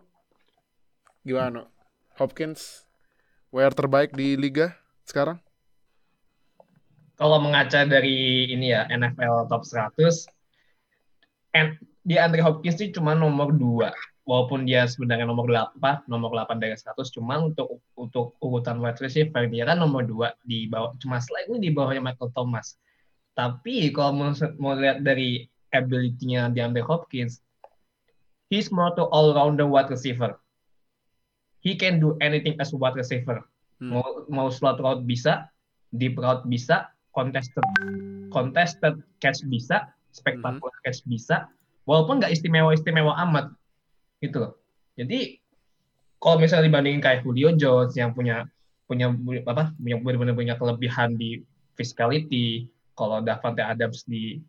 gimana? No? Hopkins, WR terbaik di liga sekarang? Kalau mengaca dari ini ya NFL top 100, DeAndre Hopkins sih cuma nomor 2, walaupun dia sebenarnya nomor 8 dari 100, cuma untuk urutan wide receiver dia kan nomor 2 di bawah, cuma slightly di bawahnya Michael Thomas. Tapi kalau mau lihat dari ability-nya DeAndre Hopkins, he's more to all-rounder wide receiver. He can do anything as wide receiver. Mau slot route bisa, deep route bisa, contested catch bisa, spektakuler catch bisa, walaupun nggak istimewa amat gitu loh. Jadi kalau misalnya dibandingin kayak Julio Jones yang punya benar-benar kelebihan di physicality, kalau Davante Adams di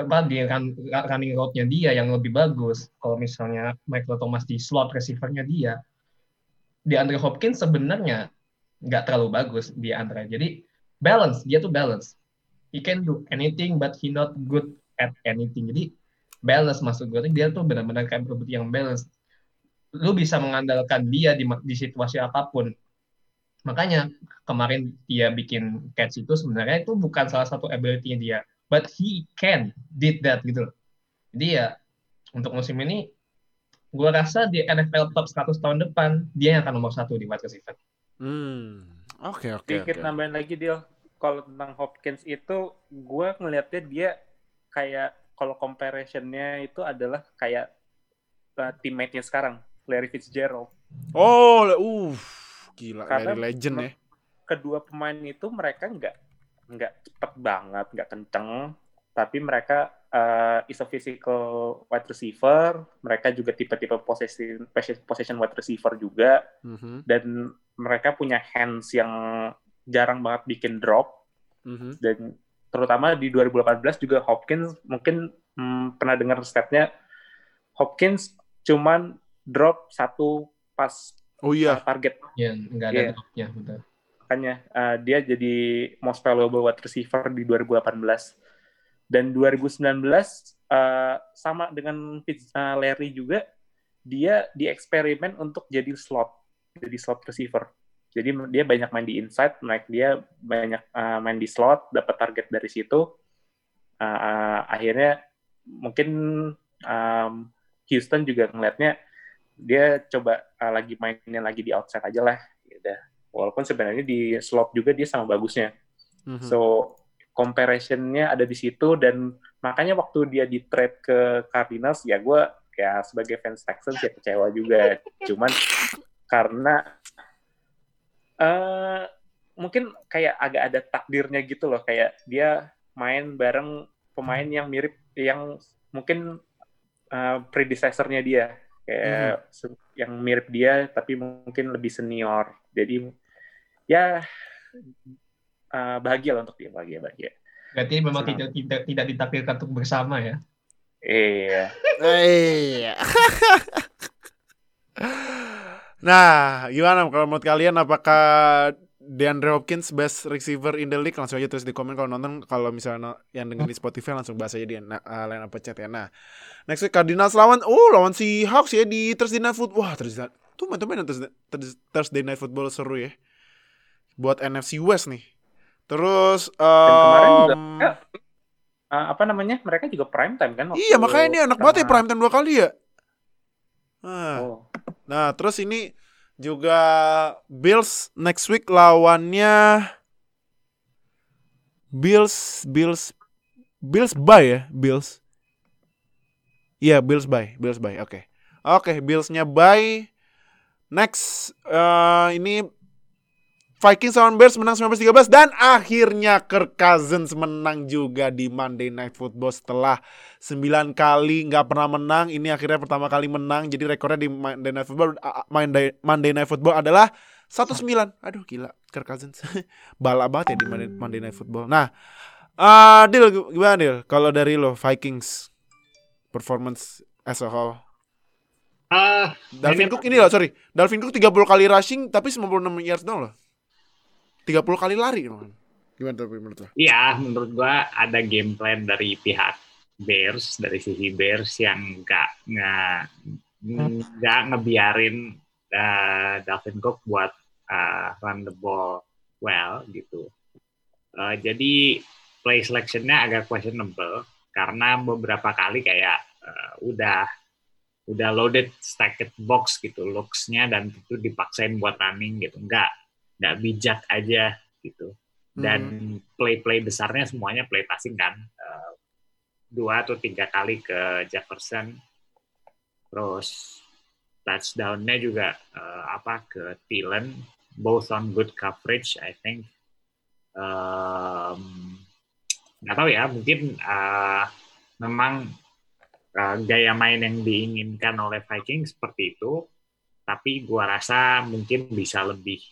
running route-nya dia yang lebih bagus, kalau misalnya Michael Thomas di slot receiver-nya dia, DeAndre Hopkins sebenarnya nggak terlalu bagus DeAndre. Jadi dia tuh balance. He can do anything but he not good at anything. Jadi balance maksud gue, dia tuh benar-benar kayak robot yang balance. Lu bisa mengandalkan dia di situasi apapun. Makanya kemarin dia bikin catch itu sebenarnya itu bukan salah satu ability-nya dia, but he can did that gitu loh. Jadi ya untuk musim ini gue rasa di NFL top 100 tahun depan dia yang akan nomor 1 di wide receiver. Oke. Nambahin lagi dia. Kalau tentang Hopkins itu, gue ngelihatnya dia kayak kalau comparison-nya itu adalah kayak teammate-nya sekarang, Larry Fitzgerald. Gila, karena Larry legend ya. Kedua pemain itu mereka nggak cepet banget, nggak kenceng, tapi mereka is a physical wide receiver. Mereka juga tipe-tipe possession wide receiver juga, dan mereka punya hands yang jarang banget bikin drop, dan terutama di 2018 juga Hopkins mungkin pernah dengar statnya, Hopkins cuman drop 1 pas target. Iya, nggak ada dropnya, betul. Makanya dia jadi most valuable wide receiver di 2018 dan 2019 sama dengan Larry juga, dia dieksperimen untuk jadi slot receiver. Jadi dia banyak main di inside, dia banyak main di slot, dapat target dari situ. Akhirnya mungkin Houston juga ngelihatnya dia coba lagi mainnya lagi di outside aja lah. Yaudah. Walaupun sebenarnya di slot juga dia sama bagusnya. So comparison-nya ada di situ, dan makanya waktu dia di trade ke Cardinals, ya gue ya sebagai fans Texans ya kecewa juga. Cuman karena mungkin kayak agak ada takdirnya gitu loh, kayak dia main bareng pemain yang mirip, yang mungkin predecessor-nya dia, kayak yang mirip dia tapi mungkin lebih senior. Jadi ya bahagia lah untuk dia, bahagia. Berarti memang tidak ditakdirkan untuk bersama ya? Iya. Nah, gimana kalau menurut kalian, apakah DeAndre Hopkins best receiver in the league? Langsung aja tulis di komen kalau nonton. Kalau misalnya yang dengar di Spotify langsung bahas aja di line up chat ya. Nah, next week Cardinals lawan si Hawks ya di Thursday Night Football. Wah, teman-teman Thursday Night Football seru ya. Buat NFC West nih. Terus kemarin juga, mereka juga prime time kan? Iya, makanya ini enak banget ya prime time 2 kali ya. Nah, terus ini juga Bills next week lawannya Bills bye. Oke, Bills-nya bye. Next ini Vikings lawan Bears menang 19-13 dan akhirnya Kirk Cousins menang juga di Monday Night Football setelah 9 kali enggak pernah menang. Ini akhirnya pertama kali menang. Jadi rekornya di Monday Night Football adalah 1-9. Aduh gila, Kirk Cousins. Balak banget ya di Monday Night Football. Nah, Dil, gimana Dil? Kalau dari lo Vikings performance as a whole. Dalvin Cook 30 kali rushing tapi 96 yards doang loh. 30 kali lari, gimana tuh menurut lo? Iya, menurut gua ada game plan dari pihak Bears, dari sisi Bears yang nggak ngebiarin Dalvin Cook buat run the ball well gitu. Jadi play selection-nya agak questionable karena beberapa kali kayak udah loaded stacked box gitu looks-nya dan itu dipaksain buat running gitu, nggak bijak aja gitu dan play besarnya semuanya play passing kan 2 atau 3 kali ke Jefferson, terus touchdown-nya juga ke Thielen, both on good coverage I think. Nggak tahu ya, mungkin memang gaya main yang diinginkan oleh Vikings seperti itu, tapi gua rasa mungkin bisa lebih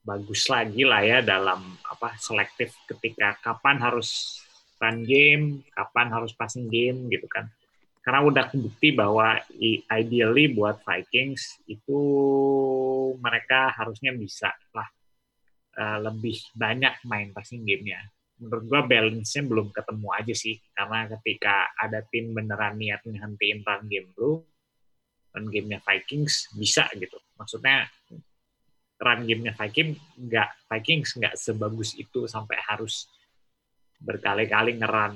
bagus lagi lah ya dalam selektif ketika kapan harus run game, kapan harus passing game gitu kan. Karena udah terbukti bahwa ideally buat Vikings itu mereka harusnya bisa lah lebih banyak main passing game-nya. Menurut gua balance-nya belum ketemu aja sih, karena ketika ada tim beneran niat menghentiin run game-nya Vikings bisa gitu. Maksudnya run game-nya Vikings nggak sebagus itu sampai harus berkali-kali ngeran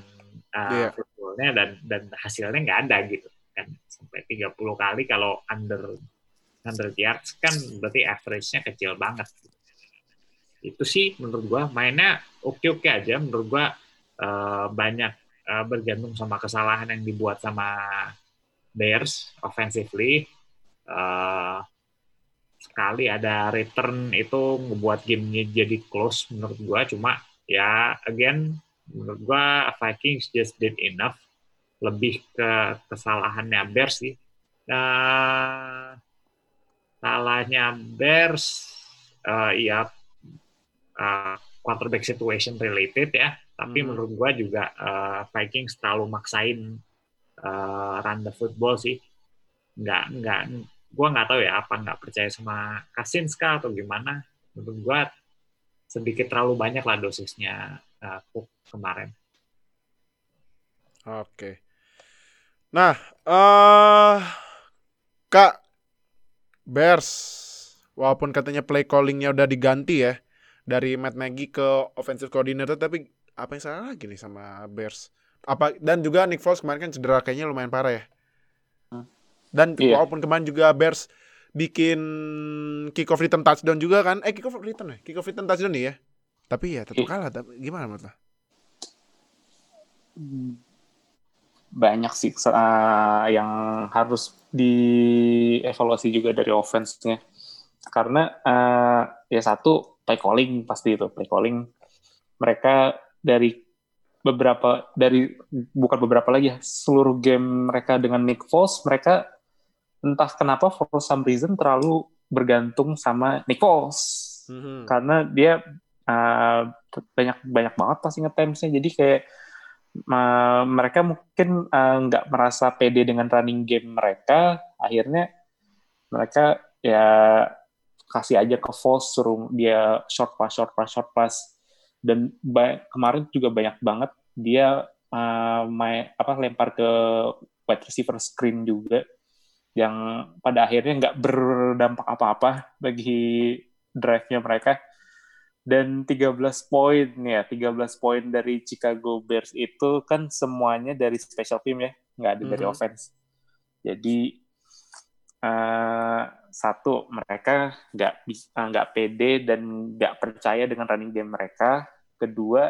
football-nya dan hasilnya nggak ada gitu kan, sampai 30 kali kalau under 100 yards kan berarti average-nya kecil banget. Itu sih menurut gua mainnya oke-oke aja, menurut gua banyak bergantung sama kesalahan yang dibuat sama Bears offensively. Sekali ada return itu ngebuat gamenya jadi close menurut gua, cuma ya again menurut gua Vikings just did enough, lebih ke kesalahannya Bears sih. Salahnya Bears quarterback situation related ya, tapi menurut gua juga Vikings terlalu maksain run the football sih. Gue nggak tahu ya, apa nggak percaya sama Kasinska atau gimana. Menurut gue sedikit terlalu banyak lah dosisnya Cook kemarin. Oke. Nah, Kak, Bears, walaupun katanya play calling-nya udah diganti ya, dari Matt Nagy ke offensive coordinator, tapi apa yang salah lagi nih sama Bears? Dan juga Nick Foles kemarin kan cedera kayaknya lumayan parah ya. Dan walaupun kemarin juga Bears bikin kick-off return touchdown juga kan. Kick-off return touchdown nih ya. Tapi ya tetap kalah. Gimana menurut lo? Banyak sih yang harus dievaluasi juga dari offense-nya. Karena ya satu, play calling pasti itu. Play calling mereka seluruh game mereka dengan Nick Foles, mereka entah kenapa for some reason terlalu bergantung sama Nick Foles. Karena dia banyak banget passing attempts-nya. Jadi kayak mereka mungkin nggak merasa pede dengan running game mereka. Akhirnya mereka ya kasih aja ke Foles, suruh dia short pass. Dan kemarin juga banyak banget dia lempar ke wide receiver screen juga, yang pada akhirnya nggak berdampak apa-apa bagi drive-nya mereka. Dan 13 poin dari Chicago Bears itu kan semuanya dari special team ya, nggak ada dari offense. Jadi satu, mereka nggak pede dan nggak percaya dengan running game mereka. Kedua,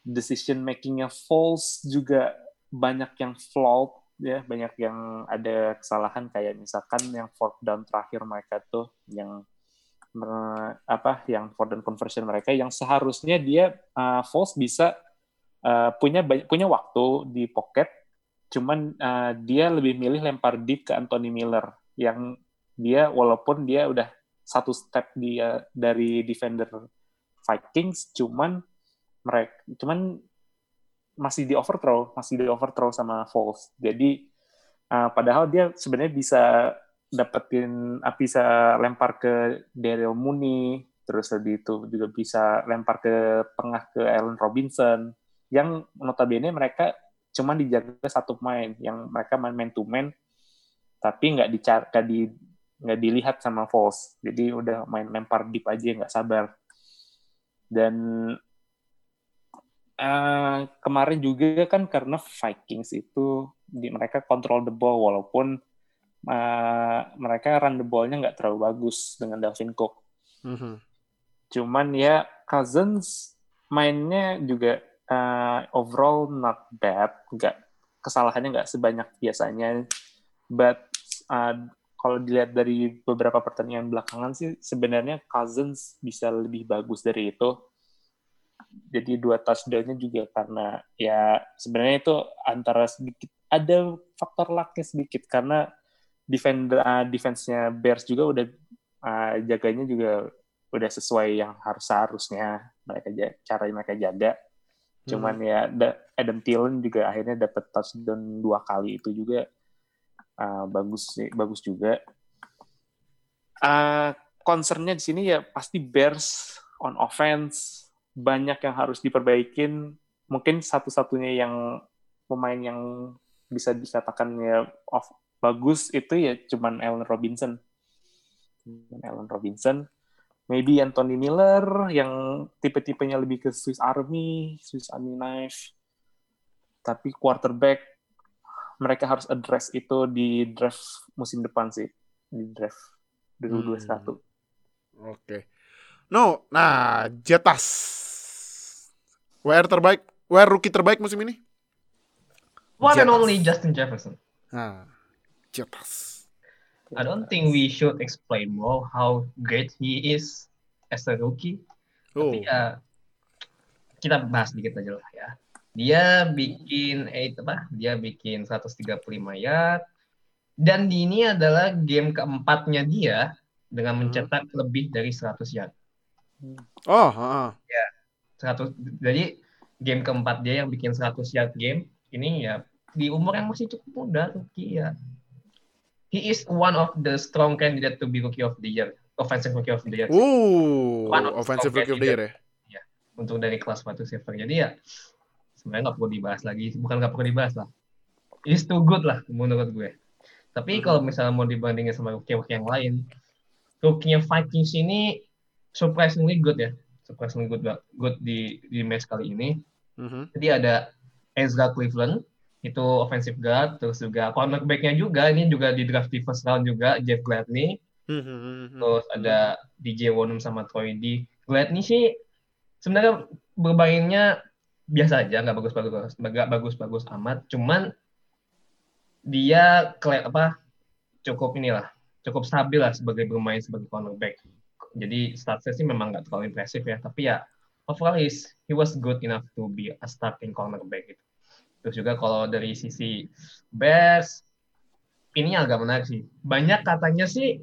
decision making-nya Foles juga banyak yang flawed ya, banyak yang ada kesalahan, kayak misalkan yang fourth down terakhir mereka tuh, yang yang fourth down conversion mereka yang seharusnya dia Foles bisa punya waktu di pocket, cuman dia lebih milih lempar deep ke Anthony Miller, yang dia walaupun dia udah satu step dia dari defender Vikings, cuman masih di overthrow sama Foles. Jadi padahal dia sebenarnya bisa lempar ke Daryl Mooney, terus lebih itu juga bisa lempar ke tengah ke Allen Robinson, yang notabene mereka cuma dijaga satu pemain, yang mereka main to man, tapi nggak dilihat sama Foles. Jadi udah main lempar deep aja, nggak sabar. Dan kemarin juga kan karena Vikings itu mereka kontrol the ball, walaupun mereka run the ball-nya nggak terlalu bagus dengan Dalvin Cook. Cuman ya Cousins mainnya juga overall not bad, kesalahannya nggak sebanyak biasanya. But kalau dilihat dari beberapa pertandingan belakangan sih, sebenarnya Cousins bisa lebih bagus dari itu. Jadi 2 touchdown-nya juga karena ya sebenarnya itu antara sedikit ada faktor luck-nya sedikit, karena defense-nya Bears juga udah jaganya juga udah sesuai yang harusnya mereka jaga. Cuman ya Adam Thielen juga akhirnya dapat touchdown 2 kali, itu juga bagus juga. Concern-nya di sini ya pasti Bears on offense banyak yang harus diperbaikin. Mungkin satu-satunya yang pemain yang bisa dikatakan ya bagus itu ya cuman Allen Robinson, maybe Anthony Miller yang tipe-tipenya lebih ke Swiss Army knife. Tapi quarterback mereka harus address itu di draft musim depan sih, di draft 2021. Oke. No, nah Jetas rookie terbaik musim ini? One and only Justin Jefferson. Jetas. I don't think we should explain more how great he is as a rookie. Tapi kita bahas sedikit aja lah ya. Dia bikin 135 yard, dan ini adalah game keempatnya dia dengan mencetak lebih dari 100 yard. Ya, 100. Jadi game keempat dia yang bikin 100 yard game. Ini ya di umur yang masih cukup muda, rookie ya. He is one of the strong candidate to be rookie of the year, offensive rookie of the year. Offensive rookie of the year. Ya, untuk dari kelas wide receiver. Jadi ya sebenarnya nggak perlu dibahas lagi, It's too good lah menurut gue. Tapi kalau misalnya mau dibandingin sama rookie yang lain, rookie-nya Vikings ini surprisingly good di match kali ini. Jadi ada Ezra Cleveland, itu offensive guard, terus juga cornerback-nya juga, ini juga di draft di first round juga, Jeff Gladney. Terus ada DJ Wonum sama Troy D. Gladney sih sebenarnya bermainnya biasa aja, nggak bagus-bagus amat. Cuman dia cukup stabil lah sebagai cornerback. Jadi statsnya sih memang nggak terlalu impresif ya, tapi ya overall he was good enough to be a starting cornerback gitu. Terus juga kalau dari sisi Bears, ini agak menarik sih. Banyak katanya sih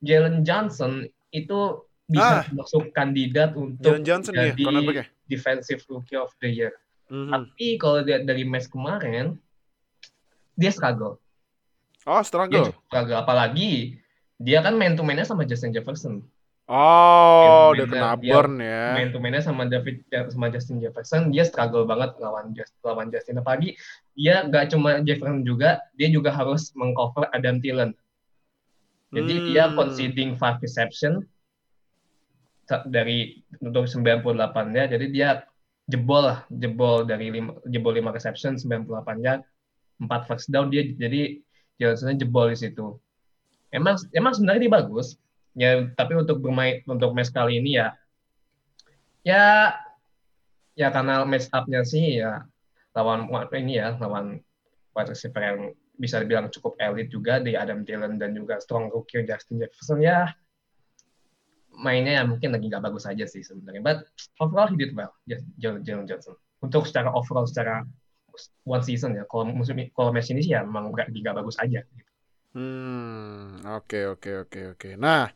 Jalen Johnson itu bisa masuk kandidat untuk jadi ya, defensive rookie of the year. Tapi kalau dari match kemarin, dia struggle. Apalagi dia kan main to mainnya sama Justin Jefferson. Oh, dia kena burn ya. Main to mainnya sama Justin Jefferson, dia struggle banget lawan Justin. Apalagi dia nggak cuma Jefferson juga, dia juga harus mengcover Adam Thielen. Jadi dia conceding 5 reception dari untuk 98-nya, jadi dia jebol 5 reception 98-nya, 4 first down dia, jadi jelasnya jebol di situ. Emang sebenarnya dia bagus. Ya, tapi untuk match kali ini ya karena match up-nya sih ya lawan wide receiver yang bisa dibilang cukup elit juga di Adam Thielen dan juga strong rookie Justin Jefferson, ya mainnya ya mungkin lagi nggak bagus aja sih sebenarnya, but overall he did well, Jalen Johnson. Untuk secara overall, secara one season ya, kalau match ini sih ya memang nggak bagus aja. Oke. Nah,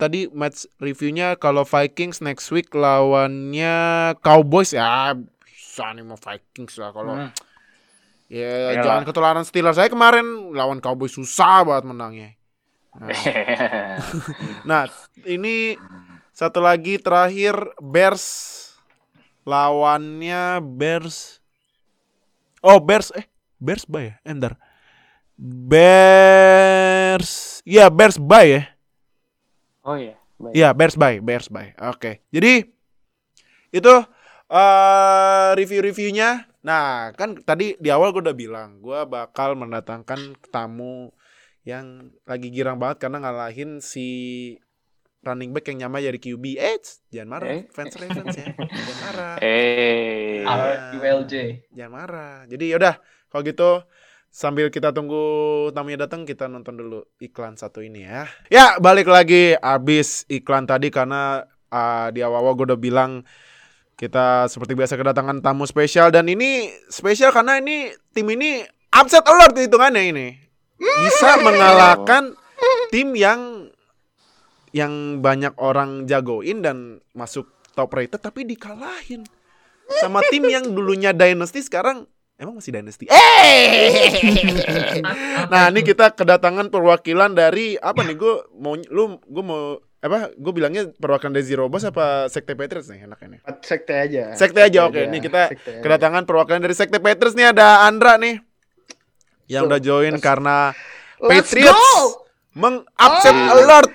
tadi match reviewnya. Kalau Vikings next week lawannya Cowboys ya, bisa nih mau Vikings lah. Kalau ya jangan ketularan Steelers saya kemarin lawan Cowboys susah banget menangnya. Nah, nah ini satu lagi terakhir Bears lawannya Bears bye ya, entar. Bears bye ya. Oh iya, bye. Ya, Bears bye. Oke. Jadi itu review-reviewnya. Nah, kan tadi di awal gue udah bilang, gue bakal mendatangkan tamu yang lagi girang banget karena ngalahin si running back yang nyamar jadi QB. Jangan marah, fans ya. Jangan marah. RULJ. Jangan marah. Jadi yaudah, kalau gitu sambil kita tunggu tamunya datang, kita nonton dulu iklan satu ini ya. Ya, balik lagi abis iklan tadi karena di awal-awal gue udah bilang kita seperti biasa kedatangan tamu spesial, dan ini spesial karena ini tim ini upset alert hitungannya ini. Bisa mengalahkan tim yang banyak orang jagoin dan masuk top rated tapi dikalahin sama tim yang dulunya dynasty, sekarang emang masih dynasty. Nah, ini kita kedatangan perwakilan dari apa nih? Gue bilangnya perwakilan dari Zero Boss apa Sekte Petrus nih enaknya? Sekte aja. Oke. Ini kita kedatangan perwakilan dari Sekte Petrus nih, ada Andra nih yang udah join karena Patriots mengupset alert,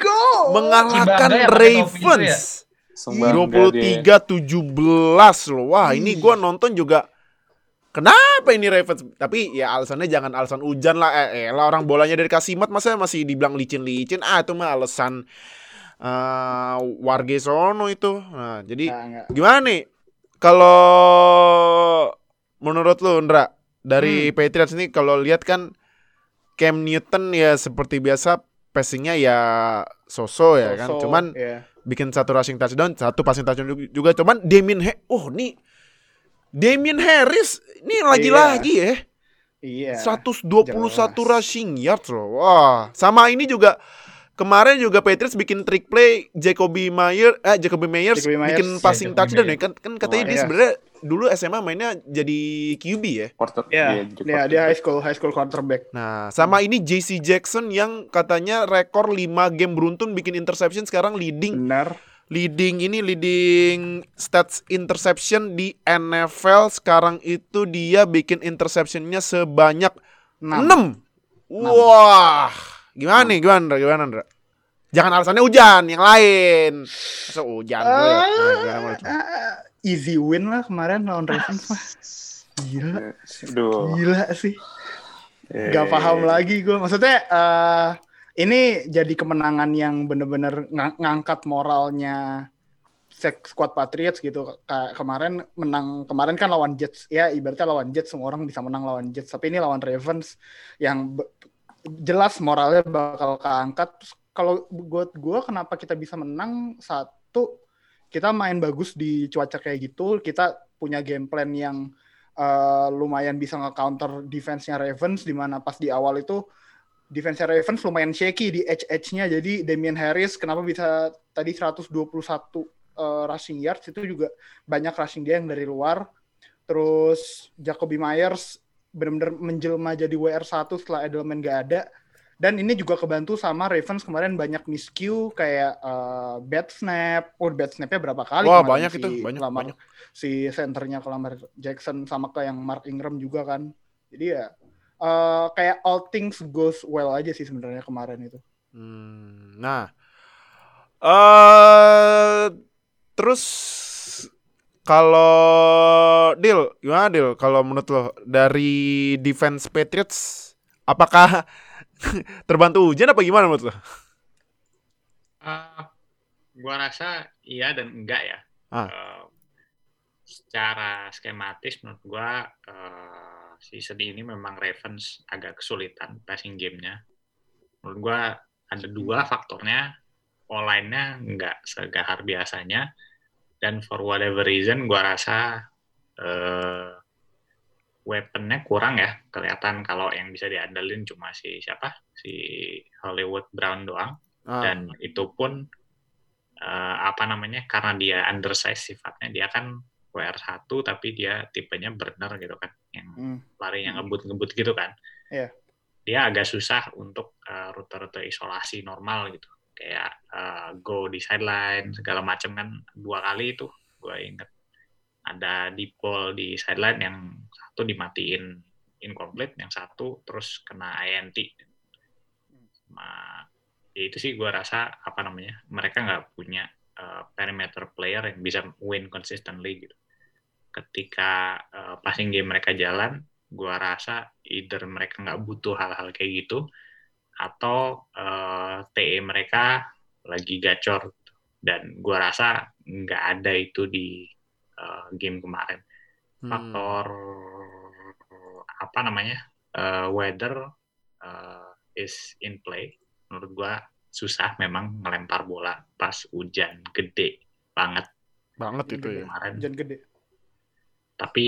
mengalahkan Ravens 23-17 loh. Wah, ini gue nonton juga. Kenapa ini Ravens? Tapi ya alasannya jangan alasan hujan lah. Orang bolanya dari Kasimat masa masih dibilang licin-licin. Itu mah alasan warga sono itu. Nah, jadi gimana nih kalau menurut lu, Ndra, dari Patriots ini kalau lihat kan Cam Newton ya seperti biasa passingnya ya so-so ya kan, cuman bikin satu rushing touchdown, satu passing touchdown juga, cuman Damien Harris ini lagi-lagi ya 121 rushing yards loh. Wah, sama ini juga kemarin juga Patriots bikin trick play Jakobi Meyers bikin passing touchdown ya kan katanya dia sebenarnya dulu SMA mainnya jadi QB ya. Iya, dia high school quarterback. Nah, sama ini JC Jackson yang katanya rekor 5 game beruntun bikin interception, sekarang leading. Benar. Leading stats interception di NFL sekarang itu, dia bikin interceptionnya sebanyak 6. Wah. Gimana, Ndra? Jangan alasannya hujan, yang lain. Masa hujan dulu ya. Easy win lah kemarin lawan Ravens mah. Gila sih. Gak paham lagi gue. Maksudnya ini jadi kemenangan yang bener-bener ngangkat moralnya squad Patriots gitu. Kemarin kemarin kan lawan Jets. Ya ibaratnya lawan Jets, semua orang bisa menang lawan Jets. Tapi ini lawan Ravens yang jelas moralnya bakal keangkat. Kalau buat gue kenapa kita bisa menang, satu, kita main bagus di cuaca kayak gitu, kita punya game plan yang lumayan bisa nge-counter defense-nya Ravens, di mana pas di awal itu defense-nya Ravens lumayan shaky di edge-nya, jadi Damien Harris kenapa bisa tadi 121 rushing yards, itu juga banyak rushing dia yang dari luar. Terus Jakobi Meyers benar-benar menjelma jadi WR1 setelah Edelman nggak ada. Dan ini juga kebantu sama Ravens kemarin banyak miscue kayak bad snap. Oh, bad snap-nya berapa kali? Wah, banyak si itu. Banyak. Si senternya ke Lamar Jackson sama ke yang Mark Ingram juga kan. Jadi ya kayak all things goes well aja sih sebenarnya kemarin itu. Nah. Terus kalau Dil, gimana Dil? Kalau menurut lo dari defense Patriots apakah terbantu hujan apa gimana menurut lo? Gua rasa iya dan enggak ya. Secara skematis menurut gua season ini memang Ravens agak kesulitan passing game-nya. Menurut gua ada dua faktornya. O-line-nya enggak segahar biasanya. Dan for whatever reason gua rasa weapon-nya kurang ya, kelihatan kalau yang bisa diandalin cuma si Hollywood Brown doang, dan itu pun karena dia undersize sifatnya, dia kan WR1 tapi dia tipenya burner gitu kan, yang lari yang ngebut-ngebut gitu kan, dia agak susah untuk rute-rute isolasi normal gitu, kayak go di sideline segala macam kan, 2 kali itu gue inget. Ada deep ball di sideline yang satu dimatiin incomplete, yang satu terus kena INT. Ya itu sih gue rasa mereka nggak punya perimeter player yang bisa win consistently gitu. Ketika passing game mereka jalan, gue rasa either mereka nggak butuh hal-hal kayak gitu atau TE mereka lagi gacor, dan gue rasa nggak ada itu di game kemarin. Faktor weather is in play. Menurut gua susah memang ngelempar bola pas hujan gede banget itu kemarin. Ya, hujan gede. Tapi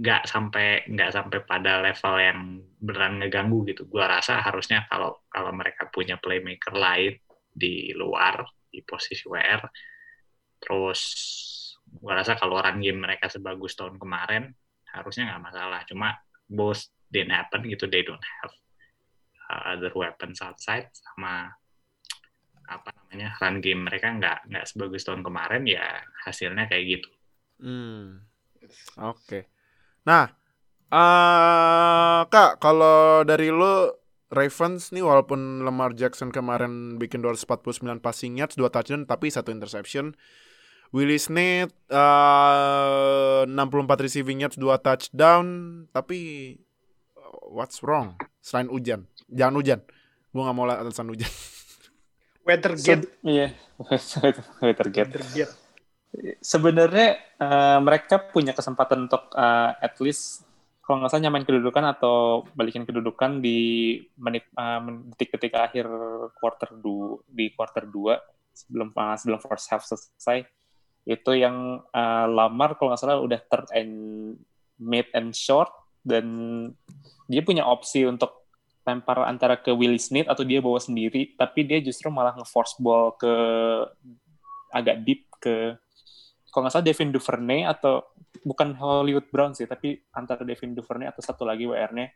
nggak sampai pada level yang beneran ngeganggu gitu. Gua rasa harusnya kalau mereka punya playmaker lain di luar di posisi WR. Terus gue rasa kalau run game mereka sebagus tahun kemarin harusnya nggak masalah. Cuma both didn't happen gitu, they don't have other weapons outside, sama run game mereka nggak sebagus tahun kemarin, ya hasilnya kayak gitu. Oke. Nah, Kak, kalau dari lu Ravens nih walaupun Lamar Jackson kemarin bikin 249 passing yards, 2 touchdown tapi 1 interception. Willie Snead 64 receiving yards, 2 touchdown, tapi what's wrong? Selain hujan. Jangan hujan. Gue enggak mau alasan hujan. Weathergate. Iya. Weathergate. Sebenarnya mereka punya kesempatan untuk at least kalau nggak salah nyamain kedudukan atau balikin kedudukan di detik-detik akhir quarter 2 sebelum first half selesai. Itu yang Lamar kalau nggak salah udah third and mid and short, dan dia punya opsi untuk lempar antara ke Willie Snead atau dia bawa sendiri, tapi dia justru malah nge-force ball ke agak deep ke kalau nggak salah Devin Duvernay atau bukan Hollywood Brown sih, tapi antara Devin Duvernay atau satu lagi WR-nya.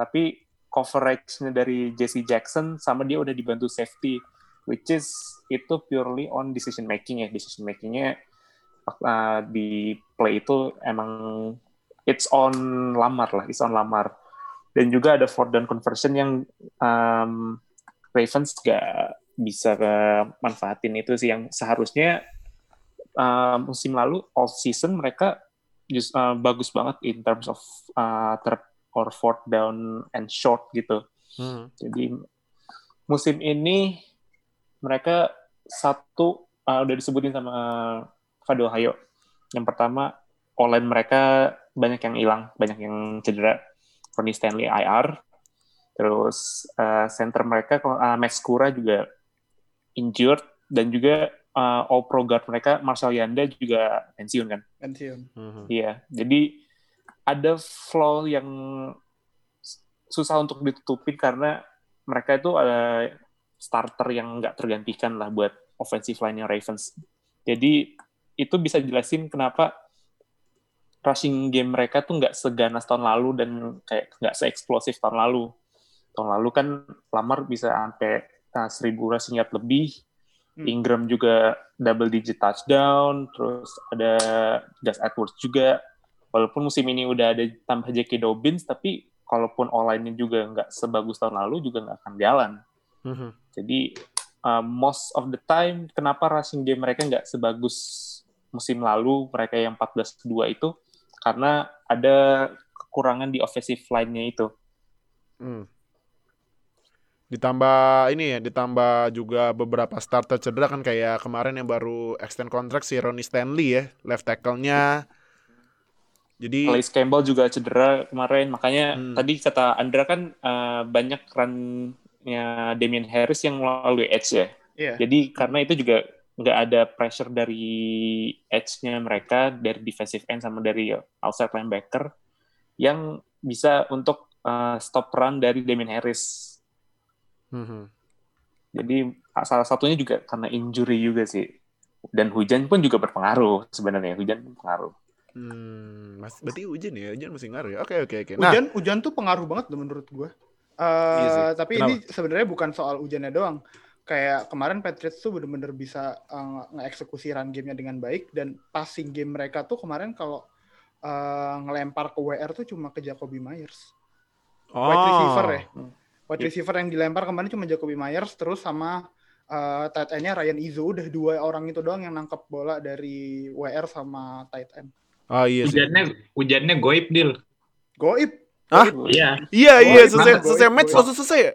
Tapi coverage-nya dari Jesse Jackson sama dia udah dibantu safety, which is itu purely on decision making ya. Decision making-nya di play itu emang it's on Lamar. Dan juga ada fourth down conversion yang Ravens nggak bisa manfaatin. Itu sih yang seharusnya musim lalu all season mereka bagus banget in terms of third or fourth down and short gitu. Jadi musim ini mereka udah disebutin sama Fadil Hayo. Yang pertama online mereka banyak yang hilang, banyak yang cedera. Ronnie Stanley IR, terus center mereka Max Kura juga injured, dan juga all pro guard mereka Marshall Yanda juga pensiun kan? Pensiun. Iya, jadi ada flaw yang susah untuk ditutupin karena mereka itu ada starter yang nggak tergantikan lah buat offensive line-nya Ravens. Jadi itu bisa jelasin kenapa rushing game mereka tuh nggak seganas tahun lalu dan kayak nggak seeksplosif tahun lalu. Tahun lalu kan Lamar bisa sampai 1,000 rushing yard lebih, Ingram juga double digit touchdown, terus ada Gus Edwards juga. Walaupun musim ini udah ada tambah J.K. Dobbins, tapi kalaupun online-nya juga nggak sebagus tahun lalu, juga nggak akan jalan. Mm-hmm. Jadi most of the time, kenapa rushing game mereka nggak sebagus musim lalu, mereka yang 14-2 itu, karena ada kekurangan di offensive line-nya itu. Mm. Ditambah ini ya, ditambah juga beberapa starter cedera kan, kayak kemarin yang baru extend kontrak si Ronnie Stanley ya, left tackle-nya. Jadi Calais Campbell juga cedera kemarin, makanya tadi kata Andra kan banyak run-nya Damien Harris yang melalui edge ya. Yeah. Jadi karena itu juga nggak ada pressure dari edge-nya mereka, dari defensive end sama dari outside linebacker yang bisa untuk stop run dari Damien Harris. Mm-hmm. Jadi salah satunya juga karena injury juga sih. Dan hujan pun juga berpengaruh sebenarnya, hujan berpengaruh. Berarti hujan ya, hujan masih ngaruh ya. Oke. Nah, hujan tuh pengaruh banget loh menurut gue. Iya, tapi kenapa? Ini sebenarnya bukan soal hujannya doang. Kayak kemarin Patriots tuh bener-bener bisa nge-eksekusi run game-nya dengan baik, dan passing game mereka tuh kemarin kalau ngelempar ke WR tuh cuma ke Jakobi Meyers. Wide receiver ya. Wide receiver yang dilempar kemarin cuma Jakobi Meyers, terus sama tight end-nya Ryan Izzo. Udah dua orang itu doang yang nangkep bola dari WR sama tight end. Oh, iya sih. Hujannya goib, Dil. Goib? Hah? Iya, selesai match langsung selesai ya?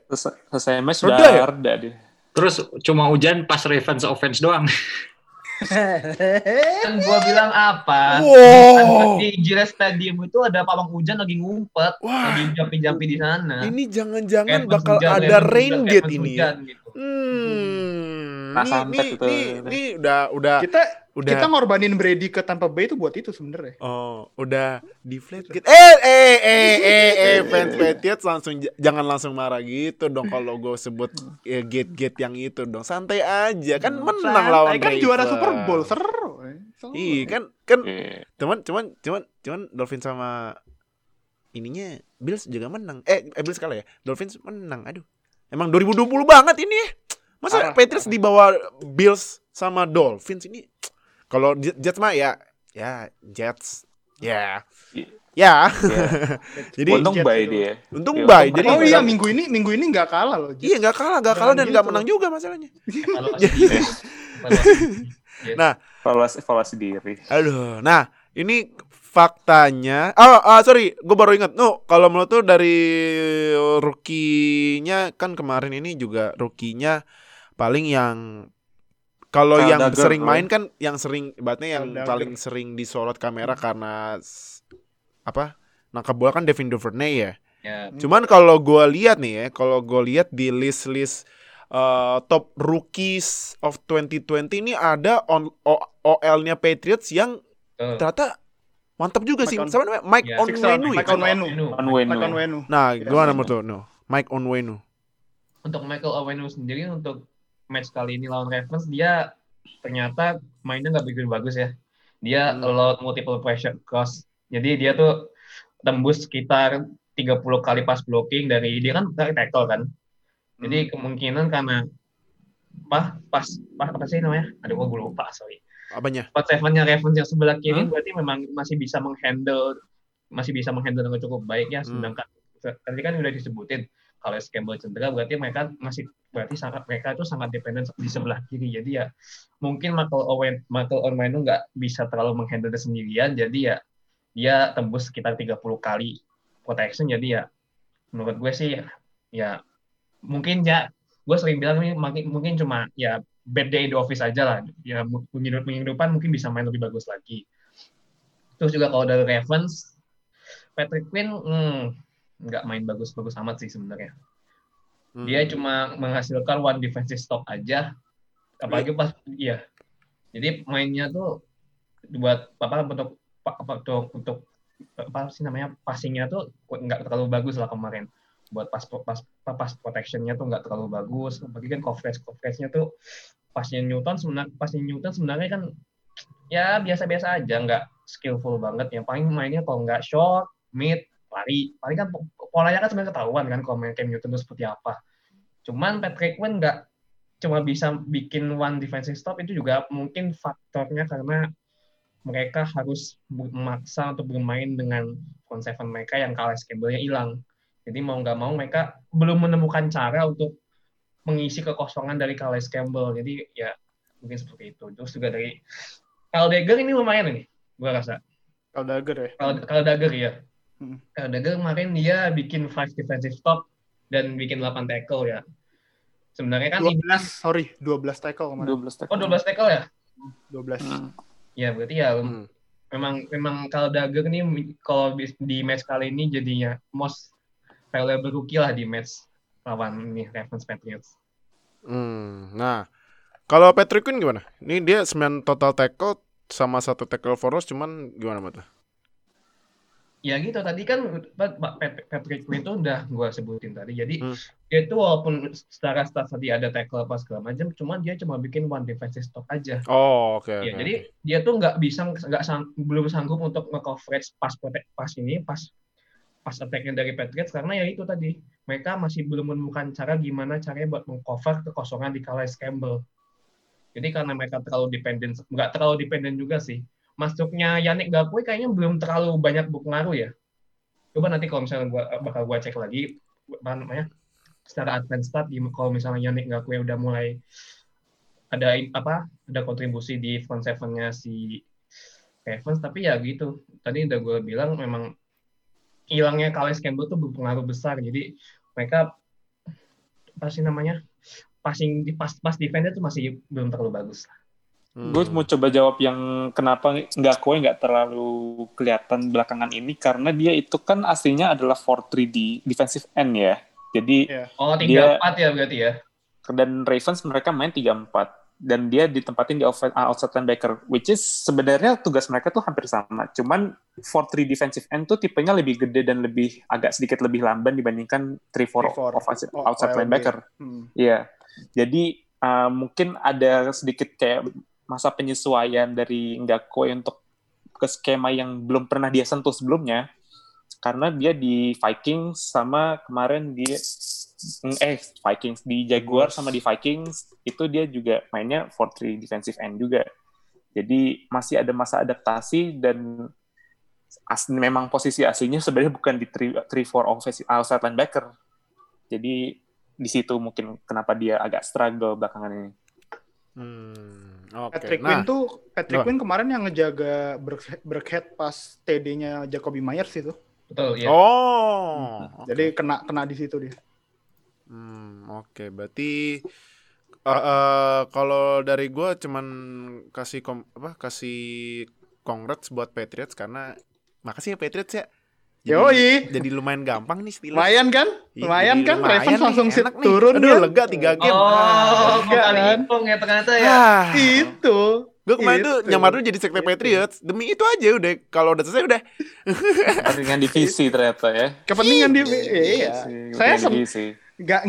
Selesai match udah reda dia. Terus cuma hujan pas Ravens offense doang. Kan gua bilang apa? Wow. Di Gillette Stadium itu ada pawang hujan lagi ngumpet, lagi jampi-jampi di sana. Ini jangan-jangan bakal hujan, ada rain gate ini. Gitu. Ini udah kita ngorbanin Brady ke Tampa Bay itu buat itu sebenarnya. Oh, udah deflate gitu. Fans langsung jangan langsung marah gitu dong kalau gue sebut gate-gate yang itu dong. Santai aja, kan menang lawan Ravens. Kan juara Super Bowl, seru. Iya, kan cuman Dolphins sama ininya Bills juga menang. Bills kalah ya. Dolphins menang. Aduh. Emang 2020 banget ini ya. Masa Patriots di bawah Bills sama Dolphins ini. Kalau Jets mah ya Jets. Ya. Jadi untung bye dia. Jadi minggu ini enggak kalah loh. Jets. Iya, enggak kalah dan enggak menang juga masalahnya. Nah, evaluasi diri. Aduh, nah ini faktanya. Sorry, gue baru ingat. No, kalau menurut tuh dari rookie-nya kan kemarin ini juga rookie-nya paling yang kalau yang sering main kan yang sering ibaratnya yang paling sering disorot kamera karena apa? Nangkap bola kan Devin Duvernay ya. Yeah. Cuman kalau gue lihat nih ya, di list-list top rookies of 2020 ini ada OL-nya Patriots yang ternyata mantap juga sih. Siapa namanya? Mike Onwenu. Nah, gimana menurut lo? Mike Onwenu. Untuk Michael Onwenu sendiri untuk match kali ini lawan Ravens, dia ternyata mainnya nggak begitu bagus ya. Dia allowed multiple pressure cross. Jadi dia tuh tembus sekitar 30 kali pass blocking dari dia kan tackle kan. Jadi kemungkinan karena apa sih namanya? Aduh, gue lupa, sorry. Apanya? Spot 7-nya Ravens yang sebelah kiri berarti memang masih bisa menghandle dengan cukup baik ya. Sedangkan tadi kan udah disebutin kalau Campbell cedera berarti mereka itu sangat dependen di sebelah kiri. Jadi ya mungkin Michael Onwenu nggak bisa terlalu menghandle sendirian, jadi ya dia tembus sekitar 30 kali protection. Jadi ya menurut gue sih ya mungkin ya gue sering bilang mungkin cuma ya bad day in the office aja lah ya, minggu depan mungkin bisa main lebih bagus lagi. Terus juga kalau dari Ravens, Patrick Quinn nggak main bagus-bagus amat sih sebenarnya. Dia cuma menghasilkan one defensive stop aja, apalagi pas iya. Jadi mainnya tuh buat untuk apa sih namanya, passingnya tuh nggak terlalu bagus lah kemarin. Buat pas protection-nya tuh nggak terlalu bagus. Apalagi kan coverage-nya tuh pasnya Newton sebenarnya kan ya biasa-biasa aja, nggak skillful banget. Yang paling mainnya kalau nggak short, mid, lari. Paling kan polanya kan sebenarnya ketahuan kan kalau main Cam Newton itu seperti apa. Cuman Patrick Quinn nggak cuma bisa bikin one defensive stop, itu juga mungkin faktornya karena mereka harus memaksa untuk bermain dengan front seven mereka yang Calais Campbell-nya hilang. Jadi mau nggak mau mereka belum menemukan cara untuk mengisi kekosongan dari Calais Campbell. Jadi ya mungkin seperti itu. Terus juga dari Kyle Dagger ini lumayan nih, gue rasa. Kyle Dagger ya. Kyle Dagger kemarin dia bikin 5 defensive stop dan bikin 8 tackle ya. Sebenarnya kan 12 tackle kemarin. 12 tackle ya? 12. Ya berarti ya memang Kyle Dagger ini kalau di match kali ini jadinya most valuable rookie lah di match lawan nih Ravens Patriots. Nah, kalau Patrick Quinn gimana? Ini dia 9 total tackle sama 1 tackle for loss, cuman gimana Mata? Ya gitu, tadi kan Patrick Quinn itu udah gue sebutin tadi. Jadi dia itu walaupun secara stats tadi ada tackle apa segala macam, cuman dia cuma bikin one defensive stop aja. Oh, oke. Okay, ya, okay. Jadi dia tuh belum sanggup untuk nge-coverage pas attack-nya dari Patriots karena ya itu tadi. Mereka masih belum menemukan cara gimana caranya buat meng-cover kekosongan di Calais Campbell. Jadi karena mereka nggak terlalu dependen juga sih. Masuknya Yannick Ngakoue kayaknya belum terlalu banyak berpengaruh ya. Coba nanti kalau misalnya bakal gua cek lagi secara advanced stat kalau misalnya Yannick Ngakoue udah mulai ada kontribusi di front seven-nya si Ravens, tapi ya gitu. Tadi udah gua bilang memang hilangnya Calais Campbell tuh berpengaruh besar. Jadi mereka passing defense-nya tuh masih belum terlalu bagus. Gue mau coba jawab yang kenapa nggak terlalu kelihatan belakangan ini, karena dia itu kan aslinya adalah 4-3 di defensive end ya. Jadi dia 3-4 ya berarti ya. Dan Ravens mereka main 3-4 dan dia ditempatin di outside linebacker, which is sebenarnya tugas mereka tuh hampir sama. Cuman 4-3 defensive end tuh tipenya lebih gede dan lebih agak sedikit lebih lamban dibandingkan 3-4 outside linebacker. Iya. Jadi mungkin ada sedikit kayak masa penyesuaian dari Ngakoue untuk ke skema yang belum pernah dia sentuh sebelumnya, karena dia di Vikings sama kemarin di Jaguar sama di Vikings itu dia juga mainnya 4-3 defensive end juga. Jadi masih ada masa adaptasi dan memang posisi aslinya sebenarnya bukan di 3-4 offensive outside linebacker. Jadi di situ mungkin kenapa dia agak struggle belakangan ini. Okay. Patrick Quinn kemarin yang ngejaga Burkhead pas TD-nya Jakobi Meyers itu. Betul, ya. Okay. Jadi kena di situ dia. Oke. Berarti kalau dari gue cuman kasih congrats buat Patriots karena makasih ya Patriots ya. Jadi lumayan gampang nih Steelers. Lumayan kan? Ravens langsung turun nih. Aduh, lega 3 game. Kali hitung ya ternyata ya. Itu. Gue kemarin tuh nyamar dulu jadi sekte Patriots. Demi itu aja udah. Kalau udah selesai udah. Kepentingan divisi ternyata ya. Kepentingan divisi. Iya. Saya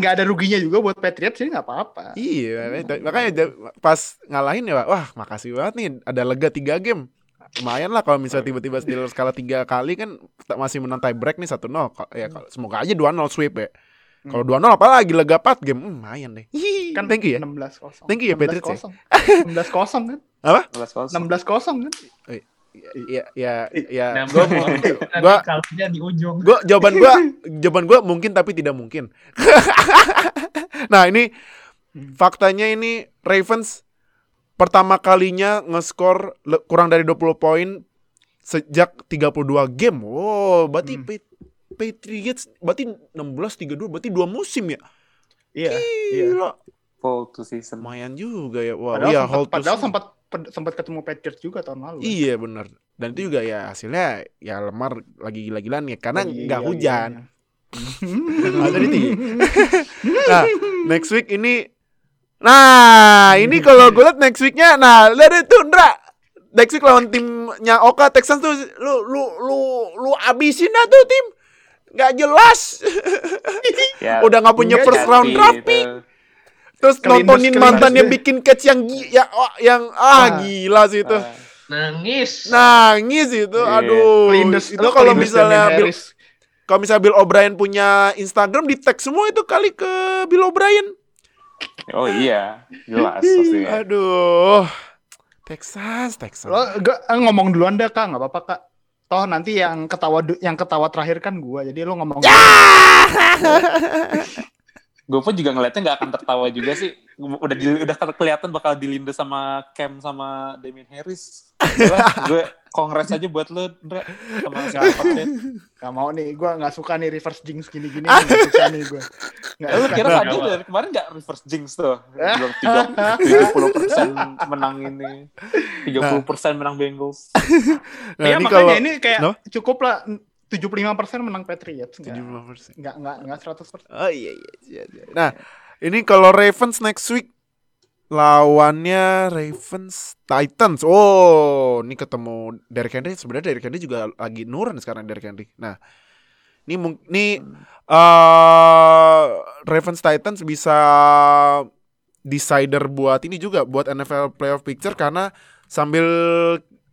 nggak ada ruginya juga buat Patriots, jadi nggak apa-apa. Iya. Makanya pas ngalahin ya, wah makasih banget nih. Ada lega 3 game. Lumayan lah kalau misalnya tiba-tiba Steelers kalah 3 kali kan masih menang tie break nih 1-0. Ya semoga aja 2-0 sweep ya. Kalau 2-0 apalagi lega 4 game lumayan deh. Kan thank you ya. 16-0. Thank you ya Patriots. 16-0 kan? Apa? 16-0 kan? Iya. Gua kalahnya di ujung. Jawaban gua mungkin tapi tidak mungkin. Nah, ini faktanya ini Ravens pertama kalinya nge-score kurang dari 20 poin sejak 32 game. Wow, berarti Patriots berarti 16-32 berarti 2 musim ya? Iya. Full to season. Lumayan juga ya. Wow, padahal sempat ketemu Patriots juga tahun lalu. Iya, benar. Dan itu juga ya hasilnya ya Lamar lagi gila-gilaan ya karena enggak hujan. Nah, next week ini ini kalau gue liat next week-nya, lihat itu Ndra. Next week lawan timnya Oka Texans tuh lu abisin dah tuh tim. Enggak jelas. Ya, udah enggak punya first round draft pick. Terus nontonin mantannya bikin catch yang gila sih itu. Nangis itu, yeah. Aduh. Lindes, itu kalau misalnya Bill O'Brien punya Instagram, di tag semua itu kali ke Bill O'Brien. Oh iya, jelas pastinya. Aduh. Texas. Lo ngomong duluan deh, Kak, enggak apa-apa, Kak. Toh nanti yang ketawa terakhir kan gua. Jadi lo ngomong. Gue pun juga ngeliatnya gak akan tertawa juga sih. Udah kelihatan bakal dilindes sama Cam sama Damien Harris. Gue kongres aja buat lo, Ndra. Sama siapa deh. Gak mau nih, gue gak suka nih reverse jinx gini-gini. Gak suka nih gue. Lo kira Fadil dari kemarin gak reverse jinx tuh? Belum 30% menang ini. 30% menang Bengals. Iya, makanya ini kayak cukup lah. 75% menang Patriots. 75%. Enggak 100%. Oh iya. Nah, ini kalau Ravens next week lawannya Ravens Titans. Oh, ini ketemu Derrick Henry. Sebenarnya Derrick Henry juga lagi nurun sekarang Derrick Henry. Nah, ini Ravens Titans bisa decider buat ini juga, buat NFL playoff picture, karena sambil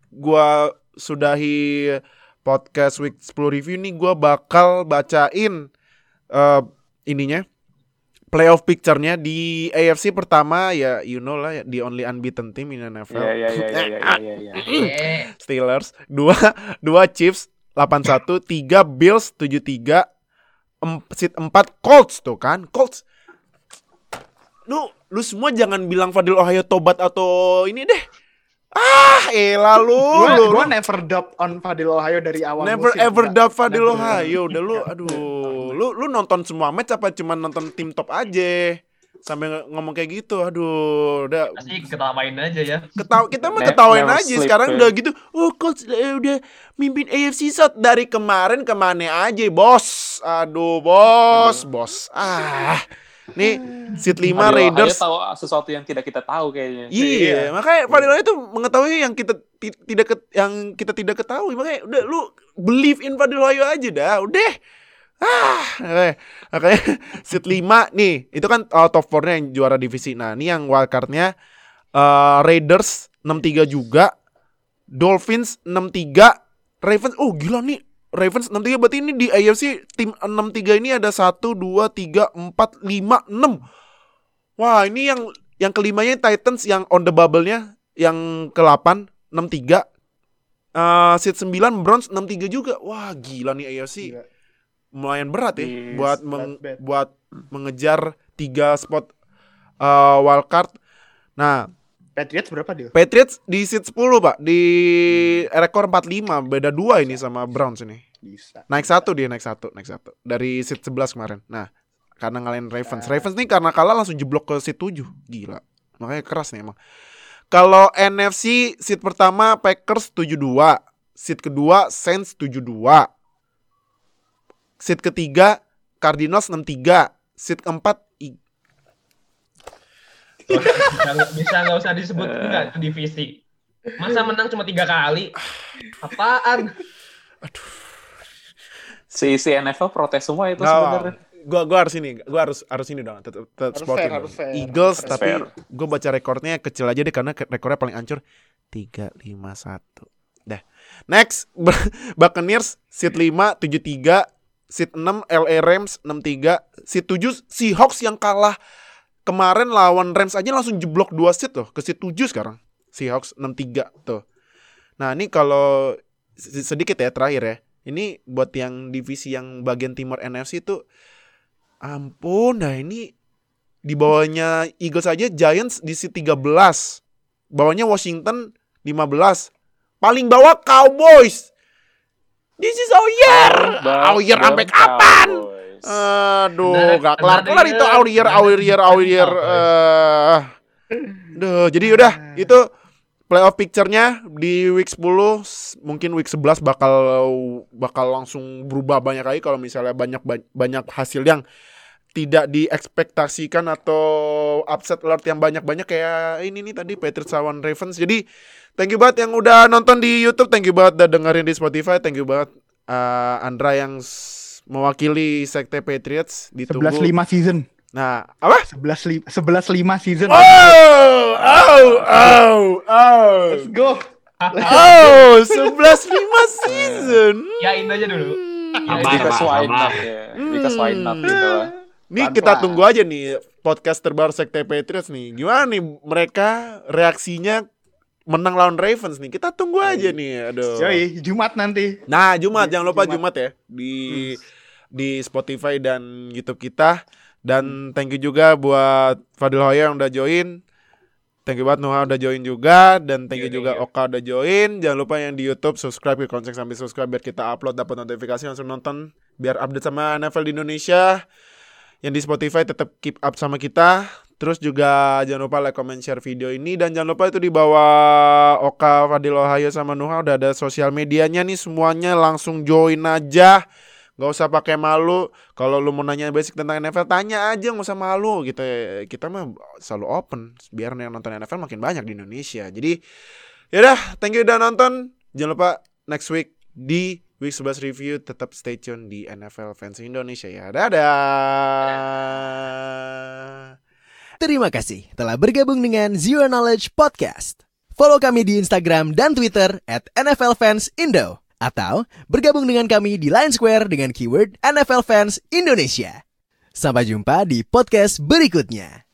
gua sudahi podcast week 10 review nih, gue bakal bacain playoff picture-nya di AFC pertama, ya you know lah, the only unbeaten team in NFL. Steelers 2 Chiefs 81, 3 Bills 73, seat 4 Colts tuh kan. Colts. Lu semua jangan bilang Fadil Ohio tobat atau ini deh. Ah, elah lu. Gue never doubt on Fadil Ohio dari awal. Never musim, ever doubt Fadil Ohio. Udah lu, aduh. Lu nonton semua match apa cuma nonton tim top aja? Sampai ngomong kayak gitu, aduh. Udah. Asik, ketawain aja ya. Kita mah ketawain aja. Sekarang udah gitu. Oh, coach udah mimpin AFC South dari kemarin kemana aja, bos. Aduh, bos. Ah. Nih seat 5 Raiders tahu sesuatu yang tidak kita tahu kayaknya. Iya. Makanya Fadil itu mengetahui yang kita tidak ketahui. Makanya udah, lu believe in Fadil aja dah. Udah. Makanya seat 5 nih, itu kan top 4-nya yang juara divisi. Nah, ini yang wildcard-nya Raiders 6-3 juga, Dolphins 6-3, Ravens. Oh, gila nih. Ravens 6-3, berarti ini di AFC tim 6-3 ini ada 1, 2, 3, 4, 5, 6. Wah, ini yang kelimanya Titans yang on the bubble-nya, yang ke-8, 6-3. Seat 9, Browns 6-3 juga. Wah, gila nih AFC. Gila. Lumayan berat ya, yes, buat mengejar 3 spot wildcard. Nah, Patriots berapa dia? Patriots di seat 10, Pak. Di rekor 45, beda 2 ini sama Browns ini. Bisa. Naik 1 dari seat 11 kemarin. Nah, karena ngalahin Ravens. Ravens nih karena kalah langsung jeblok ke seat 7. Gila. Makanya keras nih emang. Kalau NFC seat pertama Packers 72, seat kedua Saints 72. Seat ketiga Cardinals 63, seat keempat bisa nggak usah disebut enggak itu divisi. Masa menang cuma 3 kali? Apaan? Aduh. Si NFL protes semua itu sebenarnya. Gue harus ini dong. Tetap Eagles harus tapi fair. Gue baca rekornya kecil aja deh karena rekornya paling hancur 3-5-1. Dah. Next Buccaneers seat 5 73, seat 6 LA Rams 63, seat 7 Seahawks yang kalah kemarin lawan Rams aja langsung jeblok 2 seat loh. Ke seat 7 sekarang. Seahawks 6-3 tuh. Nah, ini kalau sedikit ya terakhir ya. Ini buat yang divisi yang bagian timur NFC tuh. Ampun, nah ini di bawahnya Eagles aja Giants di seat 13. Bawahnya Washington 15. Paling bawah Cowboys. This is our year. Our year sampai kapan? Aduh, gak kelar itu our year. Jadi udah, itu playoff picture-nya di week 10, mungkin week 11 bakal langsung berubah banyak kali kalau misalnya banyak hasil yang tidak diekspektasikan atau upset alert yang banyak-banyak kayak ini nih tadi Patriots lawan Ravens. Jadi thank you banget yang udah nonton di YouTube, thank you banget udah dengerin di Spotify, thank you banget Andra yang mewakili sekte Patriots ditunggu 11-5 season. Nah, apa? 11-5 season. Oh, let's go. Oh, 11-5 season. Yain aja dulu. Because why not gitu lah. Nih kita tunggu aja nih podcast terbaru Sekte Patriots nih. Gimana nih mereka reaksinya menang lawan Ravens nih. Kita tunggu aja nih. Aduh. Yoi, Jumat nanti. Nah, Jumat jangan lupa Jumat ya di Spotify dan YouTube kita. Dan thank you juga buat Fadil Hoyer yang udah join. Thank you banget Nuha udah join juga. Dan thank you juga Oka udah join. Jangan lupa yang di YouTube subscribe ke Konsek sambil subscribe. Biar kita upload dapat notifikasi langsung nonton. Biar update sama NFL di Indonesia. Yang di Spotify tetap keep up sama kita. Terus juga jangan lupa like, comment, share video ini. Dan jangan lupa itu di bawah Oka, Fadil Ohio sama Nuha udah ada sosial medianya nih. Semuanya langsung join aja. Gak usah pakai malu. Kalau lu mau nanya basic tentang NFL, tanya aja, gak usah malu gitu. Kita mah selalu open. Biar yang nonton NFL makin banyak di Indonesia. Jadi yaudah, thank you udah nonton. Jangan lupa next week di Week 11 Review. Tetap stay tune di NFL Fans Indonesia ya. Dadah. Terima kasih telah bergabung dengan Zero Knowledge Podcast. Follow kami di Instagram dan Twitter @NFLFansIndo. Atau bergabung dengan kami di Line Square dengan keyword NFL Fans Indonesia. Sampai jumpa di podcast berikutnya.